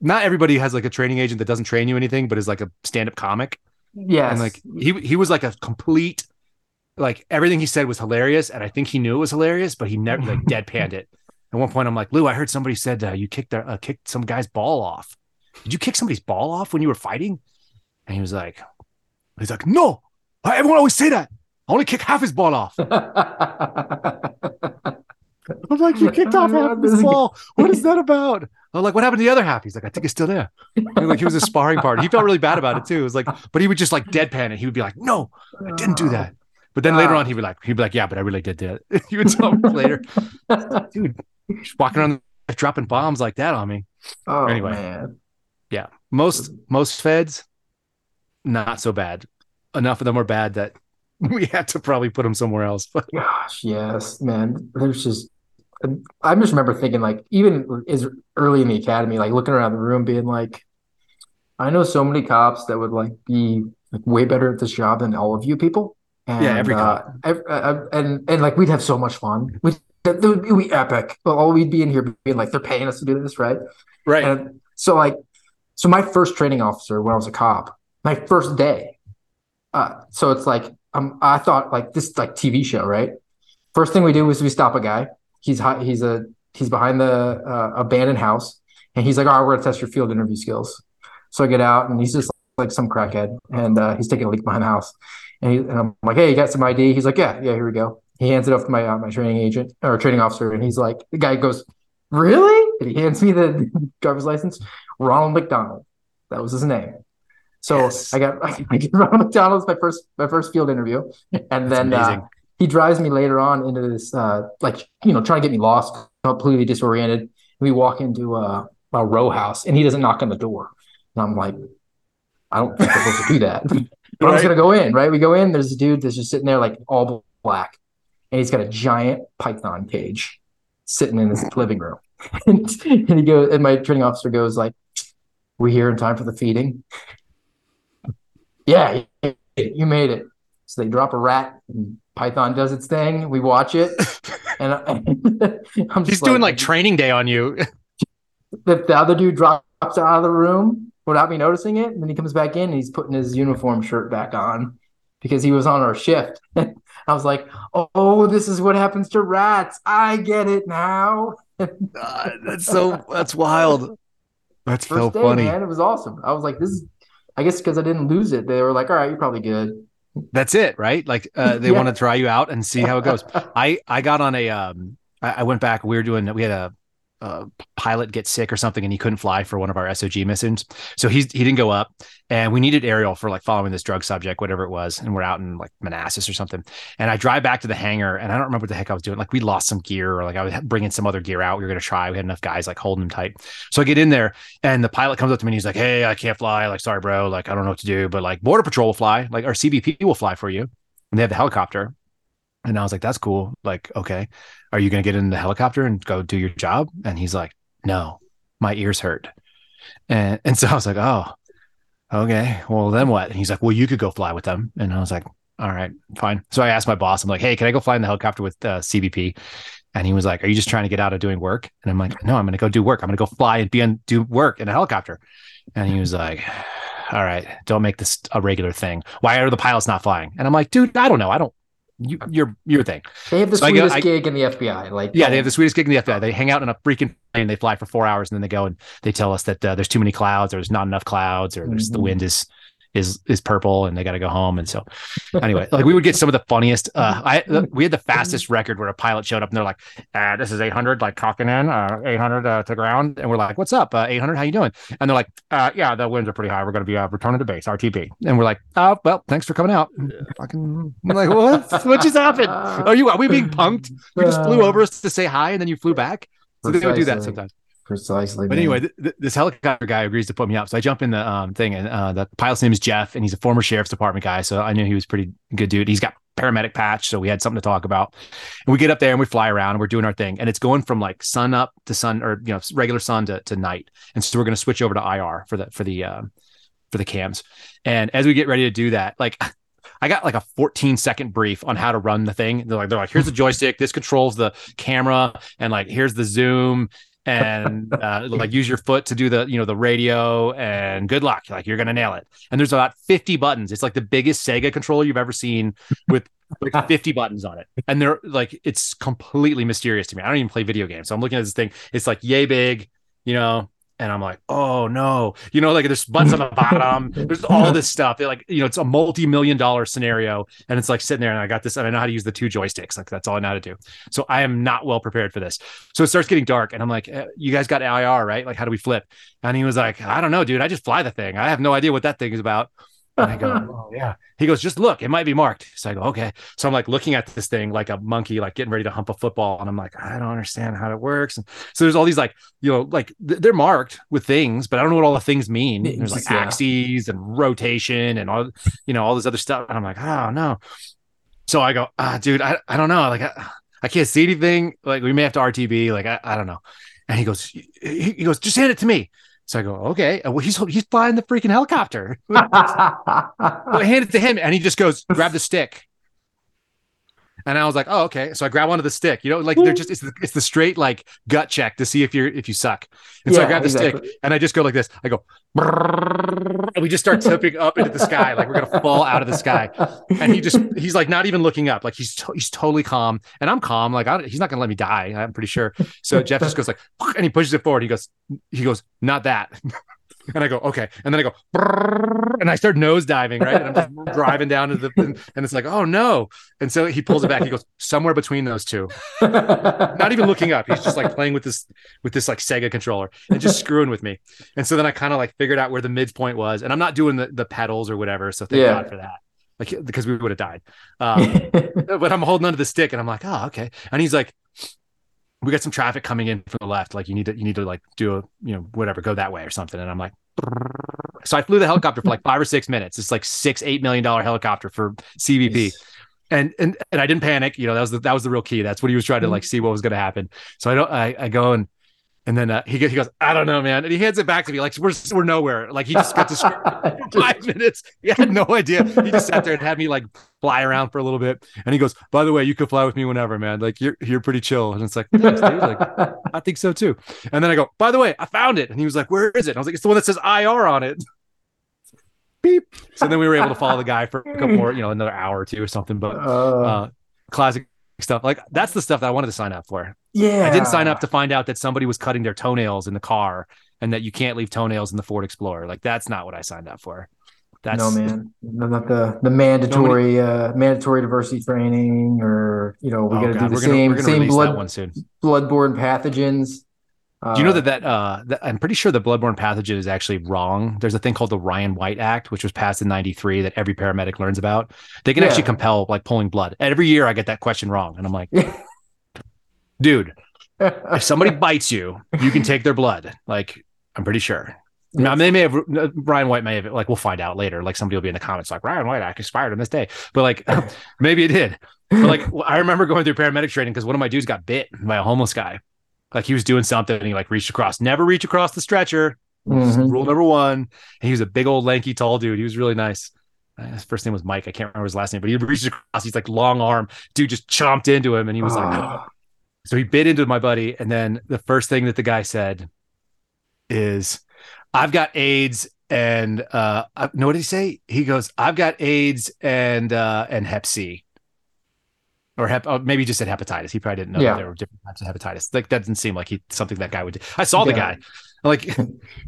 not everybody has like a training agent that doesn't train you anything, but is like a stand-up comic. Yes. And like he was like a complete, like everything he said was hilarious. And I think he knew it was hilarious, but he never like deadpanned it. At one point I'm like, Lou, I heard somebody said you kicked some guy's ball off. Did you kick somebody's ball off when you were fighting? And he was like, no, everyone always say that. I only kick half his ball off. I'm like, you kicked off half this wall. What is that about? I'm like, what happened to the other half? He's like, I think it's still there. And like, he was a sparring partner. He felt really bad about it too. It was like, but he would just like deadpan it. He would be like, no, I didn't do that. But then later on, he'd be like, yeah, but I really did that. He would tell me later, dude, just walking around dropping bombs like that on me. Oh, anyway, man. Yeah, most feds, not so bad. Enough of them are bad that we had to probably put them somewhere else. But gosh, yes, man. There's just. I just remember thinking, like, even as early in the academy, like looking around the room, being like, I know so many cops that would like be like way better at this job than all of you people. And, yeah, every cop. And like we'd have so much fun. It would be epic. But all we'd be in here being like, they're paying us to do this, right? Right. And so my first training officer when I was a cop, my first day. So it's like I thought like this like TV show, right? First thing we do is we stop a guy. He's behind the abandoned house, and he's like, all right, we're gonna test your field interview skills. So I get out, and he's just like some crackhead, and he's taking a leak behind the house, and I'm like, hey, you got some ID? He's like, yeah, here we go. He hands it off to my my training agent or training officer, and he's like, the guy goes, really? And he hands me the driver's license. Ronald McDonald, that was his name. So yes. I get Ronald McDonald's my first field interview, and then. He drives me later on into this, trying to get me lost, completely disoriented. We walk into a row house, and he doesn't knock on the door. And I'm like, I don't think I'm supposed to do that. But right. I'm just going to go in, right? We go in. There's a dude that's just sitting there, like, all black. And he's got a giant python cage sitting in his living room. And he goes, and my training officer goes, like, we here in time for the feeding? Yeah, you made it. So they drop a rat, and python does its thing. We watch it, and I'm just doing like training day on you. The other dude drops out of the room without me noticing it, and then he comes back in and he's putting his uniform shirt back on because he was on our shift. I was like, "Oh, this is what happens to rats. I get it now." That's wild. That's so funny, man. It was awesome. I was like, "This is," I guess, because I didn't lose it. They were like, "All right, you're probably good." That's it, right? Like they want to try you out and see how it goes. I got on a I went back. We had a pilot get sick or something, and he couldn't fly for one of our SOG missions, so he didn't go up. And we needed aerial for like following this drug subject, whatever it was. And we're out in like Manassas or something. And I drive back to the hangar, and I don't remember what the heck I was doing. Like we lost some gear, or like I was bringing some other gear out. We were gonna try. We had enough guys like holding them tight. So I get in there, and the pilot comes up to me and he's like, "Hey, I can't fly. Like, sorry, bro. Like, I don't know what to do. But like, Border Patrol will fly. Like, our CBP will fly for you. And they have the helicopter." And I was like, that's cool. Like, okay, are you going to get in the helicopter and go do your job? And he's like, no, my ears hurt. And so I was like, oh, okay, well, then what? And he's like, well, you could go fly with them. And I was like, all right, fine. So I asked my boss, I'm like, hey, can I go fly in the helicopter with CBP? And he was like, are you just trying to get out of doing work? And I'm like, no, I'm going to go do work. I'm going to go fly and do work in a helicopter. And he was like, all right, don't make this a regular thing. Why are the pilots not flying? And I'm like, dude, I don't know. Your thing. They have the sweetest gig in the FBI. Like, yeah, they have the sweetest gig in the FBI. They hang out in a freaking plane. They fly for 4 hours, and then they go and they tell us that there's too many clouds, or there's not enough clouds, or there's the wind is purple, and they got to go home. And so, anyway, like we would get some of the funniest. We had the fastest record where a pilot showed up, and they're like, "This is 800, like cocking in, 800 to ground," and we're like, "What's up, 800? How you doing?" And they're like, "Yeah, the winds are pretty high. We're going to be returning to base, RTB." And we're like, "Oh, well, thanks for coming out." Fucking, I'm like, what just happened? Are we being punked? You just flew over us to say hi, and then you flew back. So they would do that sometimes. Precisely. But anyway, this helicopter guy agrees to put me up. So I jump in the thing, and the pilot's name is Jeff, and he's a former sheriff's department guy. So I knew he was a pretty good dude. He's got paramedic patch, so we had something to talk about. And we get up there and we fly around and we're doing our thing. And it's going from like sun up to sun, or regular sun to night. And so we're going to switch over to IR for the cams. And as we get ready to do that, like I got like a 14-second brief on how to run the thing. They're like, here's the joystick. This controls the camera, and like here's the zoom. And like use your foot to do the the radio, and good luck, like you're gonna nail it. And there's about 50 buttons. It's like the biggest Sega controller you've ever seen with like 50 buttons on it, and they're like, it's completely mysterious to me. I don't even play video games, so I'm looking at this thing. It's like yay big, And I'm like, oh no, you know, like there's buttons on the bottom. There's all this stuff. They're like, you know, it's a multi-million-dollar scenario. And it's like sitting there and I got this, and I know how to use the 2 joysticks. Like that's all I know how to do. So I am not well prepared for this. So it starts getting dark and I'm like, you guys got IR, right? Like, how do we flip? And he was like, I don't know, dude. I just fly the thing. I have no idea what that thing is about. And I go, oh yeah. He goes, just look, it might be marked. So I go, okay. So I'm like looking at this thing like a monkey, like getting ready to hump a football. And I'm like, I don't understand how it works. And so there's all these like, you know, like they're marked with things, but I don't know what all the things mean. There's like axes and rotation and all, you know, all this other stuff. And I'm like, oh no. So I go, dude, I don't know. Like, I can't see anything. Like we may have to RTB. Like, I don't know. And he goes, just hand it to me. So I go, okay. Well, he's flying the freaking helicopter. So I hand it to him, and he just goes, grab the stick. And I was like, oh, okay. So I grab onto the stick. You know, like they're just it's the straight like gut check to see if you suck. And so I grab the stick, and I just go like this. I go, and we just start tipping up into the sky, like we're gonna fall out of the sky. And he's like not even looking up, like he's totally calm, and I'm calm. Like he's not gonna let me die. I'm pretty sure. So Jeff just goes like, and he pushes it forward. He goes, not that. And I go, okay. And then I go, and I start nose diving, right? And I'm just driving down to and it's like, oh no. And so he pulls it back. He goes, somewhere between those two. Not even looking up. He's just like playing with this like Sega controller and just screwing with me. And so then I kind of like figured out where the midpoint was. And I'm not doing the pedals or whatever. So thank God for that. Like, because we would have died. But I'm holding onto the stick and I'm like, oh, okay. And he's like, we got some traffic coming in from the left. Like you need to like do a, you know, whatever, go that way or something. And I'm like, brrr. So I flew the helicopter for like 5 or 6 minutes. It's like $6-8 million helicopter for CBP. Nice. And I didn't panic. You know, that was the real key. That's what he was trying to like, see what was going to happen. So I go and then he goes, I don't know, man. And he hands it back to me. Like we're nowhere. Like he just got to screw 5 minutes. He had no idea. He just sat there and had me like fly around for a little bit. And he goes, by the way, you could fly with me whenever, man. Like you're pretty chill. And it's like, thanks, dude. Like, I think so too. And then I go, by the way, I found it. And he was like, where is it? And I was like, it's the one that says IR on it. Beep. So then we were able to follow the guy for a couple more, you know, another hour or two or something. But classic stuff. Like that's the stuff that I wanted to sign up for. Yeah. I didn't sign up to find out that somebody was cutting their toenails in the car and that you can't leave toenails in the Ford Explorer. Like that's not what I signed up for. That's no, man. Not the mandatory mandatory diversity training, or you know, we got to do the same bloodborne pathogens. Do you know that I'm pretty sure the bloodborne pathogen is actually wrong. There's a thing called the Ryan White Act, which was passed in '93 that every paramedic learns about. They can actually compel like pulling blood. Every year I get that question wrong. And I'm like, dude, if somebody bites you, you can take their blood. Like, I'm pretty sure. Now, they may have Ryan White may have, like, we'll find out later. Like somebody will be in the comments like, Ryan White Act expired on this day. But like, maybe it did. But like, I remember going through paramedic training because one of my dudes got bit by a homeless guy. Like he was doing something and he like reached across. Never reach across the stretcher. Mm-hmm. Rule number one. And he was a big old lanky tall dude. He was really nice. His first name was Mike. I can't remember his last name, but he reached across. He's like long arm. Dude just chomped into him and he was like, oh. So he bit into my buddy. And then the first thing that the guy said is, I've got AIDS and no, what did he say? He goes, I've got AIDS and Hep C. Or maybe he just said hepatitis. He probably didn't know that there were different types of hepatitis. Like that didn't seem like something that guy would do. I saw the guy, like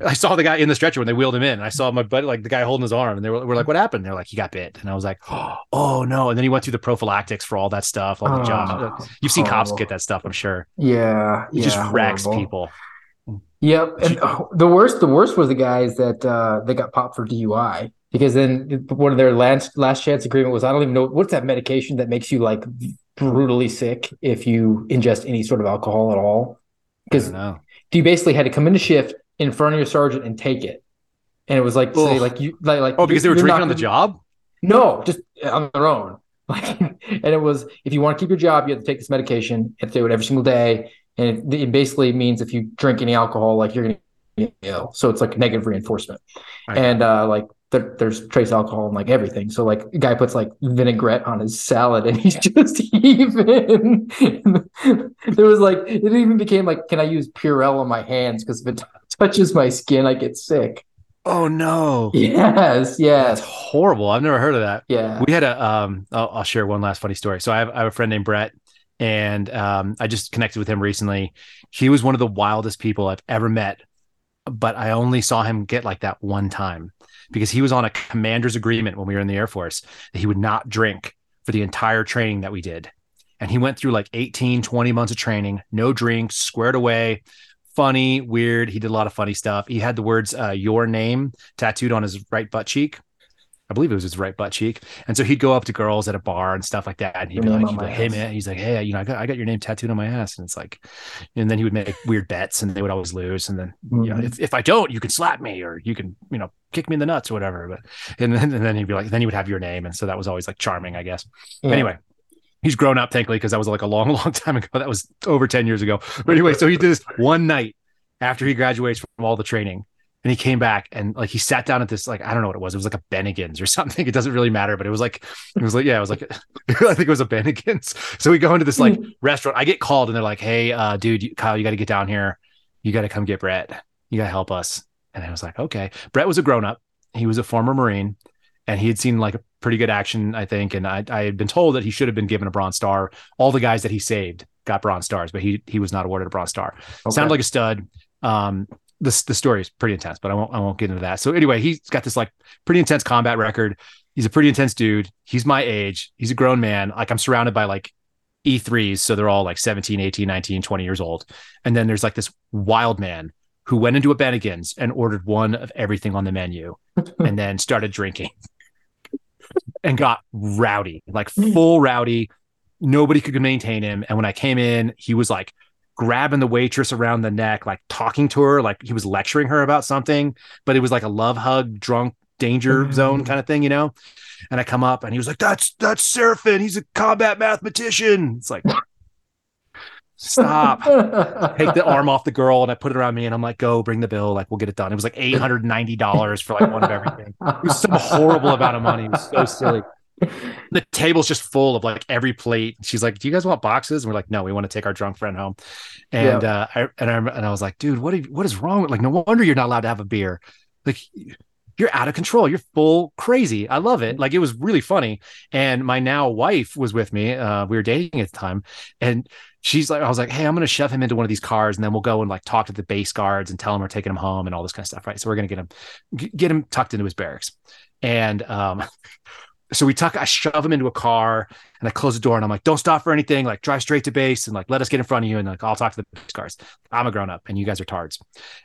I saw the guy in the stretcher when they wheeled him in. And I saw my buddy, like the guy holding his arm, and we're like, "What happened?" And they're like, "He got bit." And I was like, "Oh no!" And then he went through the prophylactics for all that stuff. All the jobs. You've seen cops get that stuff, I'm sure. Yeah, it just wrecks people. Yep, and the worst was the guys that they got popped for DUI. Because then one of their last chance agreement was, I don't even know, what's that medication that makes you like brutally sick if you ingest any sort of alcohol at all? Because you basically had to come into shift in front of your sergeant and take it. And it was like, say, like you like because they were drinking on the job? No, just on their own. Like, and it was, if you want to keep your job, you have to take this medication. You have to do it every single day. And it basically means if you drink any alcohol, like you're going to get ill. So it's like negative reinforcement. And like, there's trace alcohol in like everything. So like a guy puts like vinaigrette on his salad and he's just even. There was like, it even became like, can I use Purell on my hands? Because if it touches my skin, I get sick. Oh no. Yes. That's horrible. I've never heard of that. Yeah. We had a, I'll share one last funny story. So I have a friend named Brett, and I just connected with him recently. He was one of the wildest people I've ever met. but I only saw him get like that one time because he was on a commander's agreement when we were in the Air Force that he would not drink for the entire training that we did. And he went through like 18, 20 months of training, no drinks, squared away, funny, weird. He did a lot of funny stuff. He had the words, your name tattooed on his right butt cheek. I believe it was his right butt cheek. And so he'd go up to girls at a bar and stuff like that. And he'd be like, hey, man, he's like, hey, you know, I got your name tattooed on my ass. And it's like, and then he would make weird bets and they would always lose. And then, you know, if I don't, you can slap me or you can, you know, kick me in the nuts or whatever. But, and then he'd be like, then he would have your name. And so that was always like charming, I guess. Yeah. Anyway. He's grown up, thankfully, because that was like a long, long time ago. That was over 10 years ago. But anyway, so he did this one night after he graduates from all the training. And he came back and like he sat down at this, like, I don't know what it was. It was like a Bennigan's or something. It doesn't really matter, but it was like, I think it was a Bennigan's. So we go into this like restaurant. I get called and they're like, hey, dude, Kyle, you got to get down here. You got to come get Brett. You got to help us. And I was like, okay. Brett was a grown up. He was a former Marine. And he had seen like a pretty good action, I think. And I had been told that he should have been given a Bronze Star. All the guys that he saved got Bronze Stars, but he was not awarded a Bronze Star. Okay. Sounded like a stud. The story is pretty intense, but I won't get into that. So anyway, he's got this like pretty intense combat record. He's a pretty intense dude. He's my age. He's a grown man. Like I'm surrounded by like E3s. So they're all like 17, 18, 19, 20 years old. And then there's like this wild man who went into a Bennigan's and ordered one of everything on the menu and then started drinking. And got rowdy, like full rowdy. Nobody could maintain him. And when I came in, he was like grabbing the waitress around the neck, like talking to her, like he was lecturing her about something, but it was like a love hug, drunk danger zone kind of thing, you know? And I come up and he was like, that's Seraphin. He's a combat mathematician. It's like, stop. Take the arm off the girl and I put it around me and I'm like, go bring the bill, like we'll get it done. It was like $890 for like one of everything. It was some horrible amount of money. It was so silly. The table's just full of like every plate. She's like, do you guys want boxes? And we're like, no, we want to take our drunk friend home. And yeah. I was like, dude, what is wrong with, like, no wonder you're not allowed to have a beer. Like, you're out of control. You're full crazy. I love it. Like, it was really funny. And my now wife was with me. We were dating at the time. And she's like, I was like, hey, I'm going to shove him into one of these cars and then we'll go and like talk to the base guards and tell him we're taking him home and all this kind of stuff. Right. So we're going to get him tucked into his barracks. And so I shove him into a car and I close the door and I'm like, don't stop for anything. Like, drive straight to base and like, let us get in front of you. And like, I'll talk to the base guards. I'm a grown up and you guys are tards.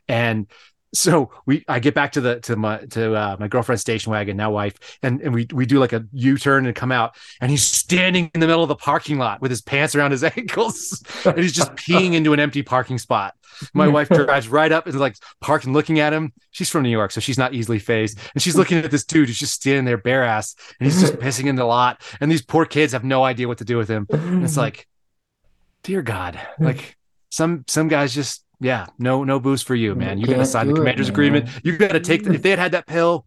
And so I get back to my girlfriend's station wagon, now wife, and we do like a U-turn and come out, and he's standing in the middle of the parking lot with his pants around his ankles, and he's just peeing into an empty parking spot. My wife drives right up and like parked and looking at him. She's from New York, so she's not easily phased, and she's looking at this dude who's just standing there bare ass, and he's just pissing in the lot, and these poor kids have no idea what to do with him. And it's like, dear God, like some guys just. Yeah, no booze for you, man. You got to sign the commander's agreement. You got to take if they had that pill,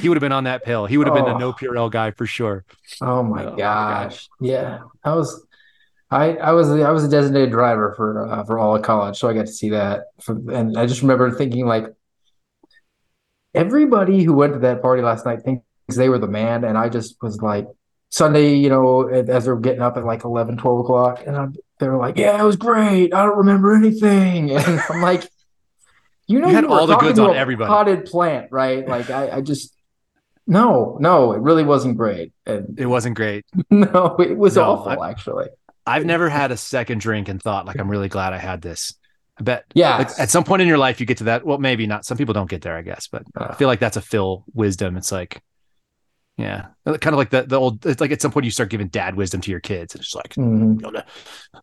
he would have been on that pill. He would have been a no Purell guy for sure. Oh my gosh. Yeah. I was a designated driver for all of college, so I got to see that. And I just remember thinking, like, everybody who went to that party last night thinks they were the man, and I just was like, Sunday, you know, as they're getting up at like 11, 12 o'clock, and they were like, yeah, it was great. I don't remember anything. And I'm like, you had all the goods on everybody. Potted plant, right? Like, I just, no, it really wasn't great. And it wasn't great. No, it was awful, actually. I've never had a second drink and thought, like, I'm really glad I had this. I bet. Yeah. Like, at some point in your life, you get to that. Well, maybe not. Some people don't get there, I guess, but I feel like that's a Phil wisdom. It's like, yeah, kind of like the old. It's like at some point you start giving dad wisdom to your kids, and it's like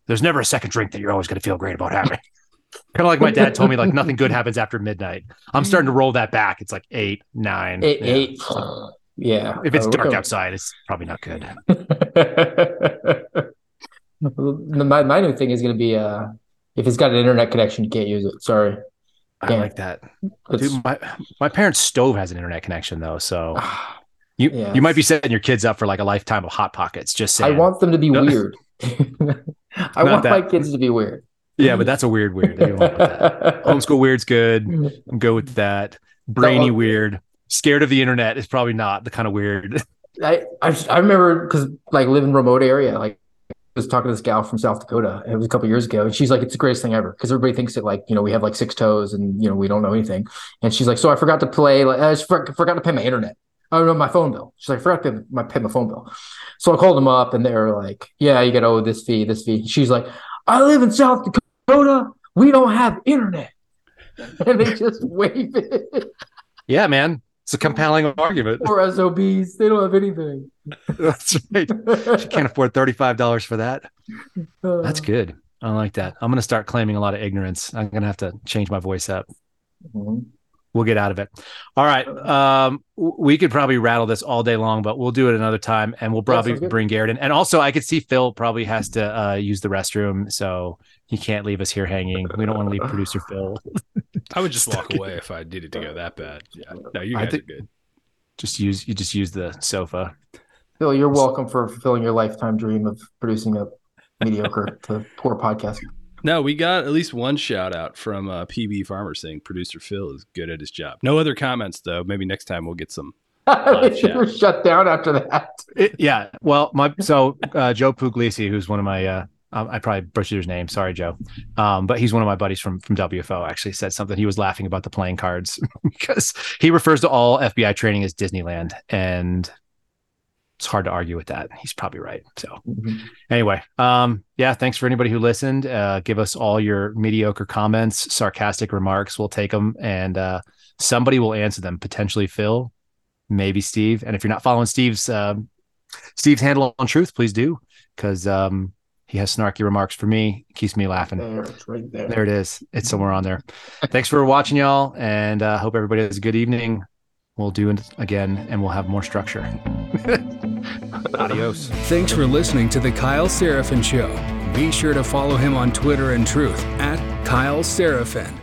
there's never a second drink that you're always going to feel great about having. Kind of like my dad told me, like, nothing good happens after midnight. I'm starting to roll that back. It's like 8, 9. Eight. Yeah. If it's dark outside, it's probably not good. My new thing is going to be if it's got an internet connection, you can't use it. Sorry. Damn. I like that. Dude, my parents' stove has an internet connection though, so. You might be setting your kids up for like a lifetime of Hot Pockets. Just saying. I want them to be weird. I want my kids to be weird. Yeah, but that's a weird. They don't want that. Homeschool weird's good. I'm good with that. Brainy weird. Scared of the internet is probably not the kind of weird. I remember because like live in a remote area, like was talking to this gal from South Dakota. It was a couple of years ago. And she's like, it's the greatest thing ever. Because everybody thinks that, like, you know, we have like six toes and, you know, we don't know anything. And she's like, so I forgot to play, like, I just forgot to pay my internet. Oh, no, my phone bill. She's like, I forgot to pay my phone bill. So I called them up and they're like, yeah, you got to owe this fee, this fee. She's like, I live in South Dakota. We don't have internet. And they just wave it. Yeah, man. It's a compelling argument. Or SOBs. They don't have anything. That's right. She can't afford $35 for that. That's good. I like that. I'm going to start claiming a lot of ignorance. I'm going to have to change my voice up. Mm-hmm. We'll get out of it. All right. We could probably rattle this all day long, but we'll do it another time, and we'll probably bring Garrett in. And also, I could see Phil probably has to use the restroom, so he can't leave us here hanging. We don't want to leave producer Phil. I would just walk away if I needed to go that bad. Yeah. No, you guys are good. Just use the sofa. Phil, you're welcome for fulfilling your lifetime dream of producing a mediocre to poor podcast. No, we got at least one shout out from PB Farmer saying producer Phil is good at his job. No other comments, though. Maybe next time we'll get some. We're shut down after that. Yeah. Well, so Joe Puglisi, who's one of my, I probably butchered his name. Sorry, Joe. But he's one of my buddies from WFO, actually said something. He was laughing about the playing cards because he refers to all FBI training as Disneyland. And it's hard to argue with that. He's probably right. So anyway, yeah, thanks for anybody who listened. Give us all your mediocre comments, sarcastic remarks. We'll take them, and somebody will answer them. Potentially Phil, maybe Steve. And if you're not following Steve's handle on Truth, please do, because he has snarky remarks for me. It keeps me laughing. It's right there. There it is. It's somewhere on there. Thanks for watching, y'all, and hope everybody has a good evening. We'll do it again, and we'll have more structure. Adios. Thanks for listening to The Kyle Seraphin Show. Be sure to follow him on Twitter and Truth @KyleSeraphin.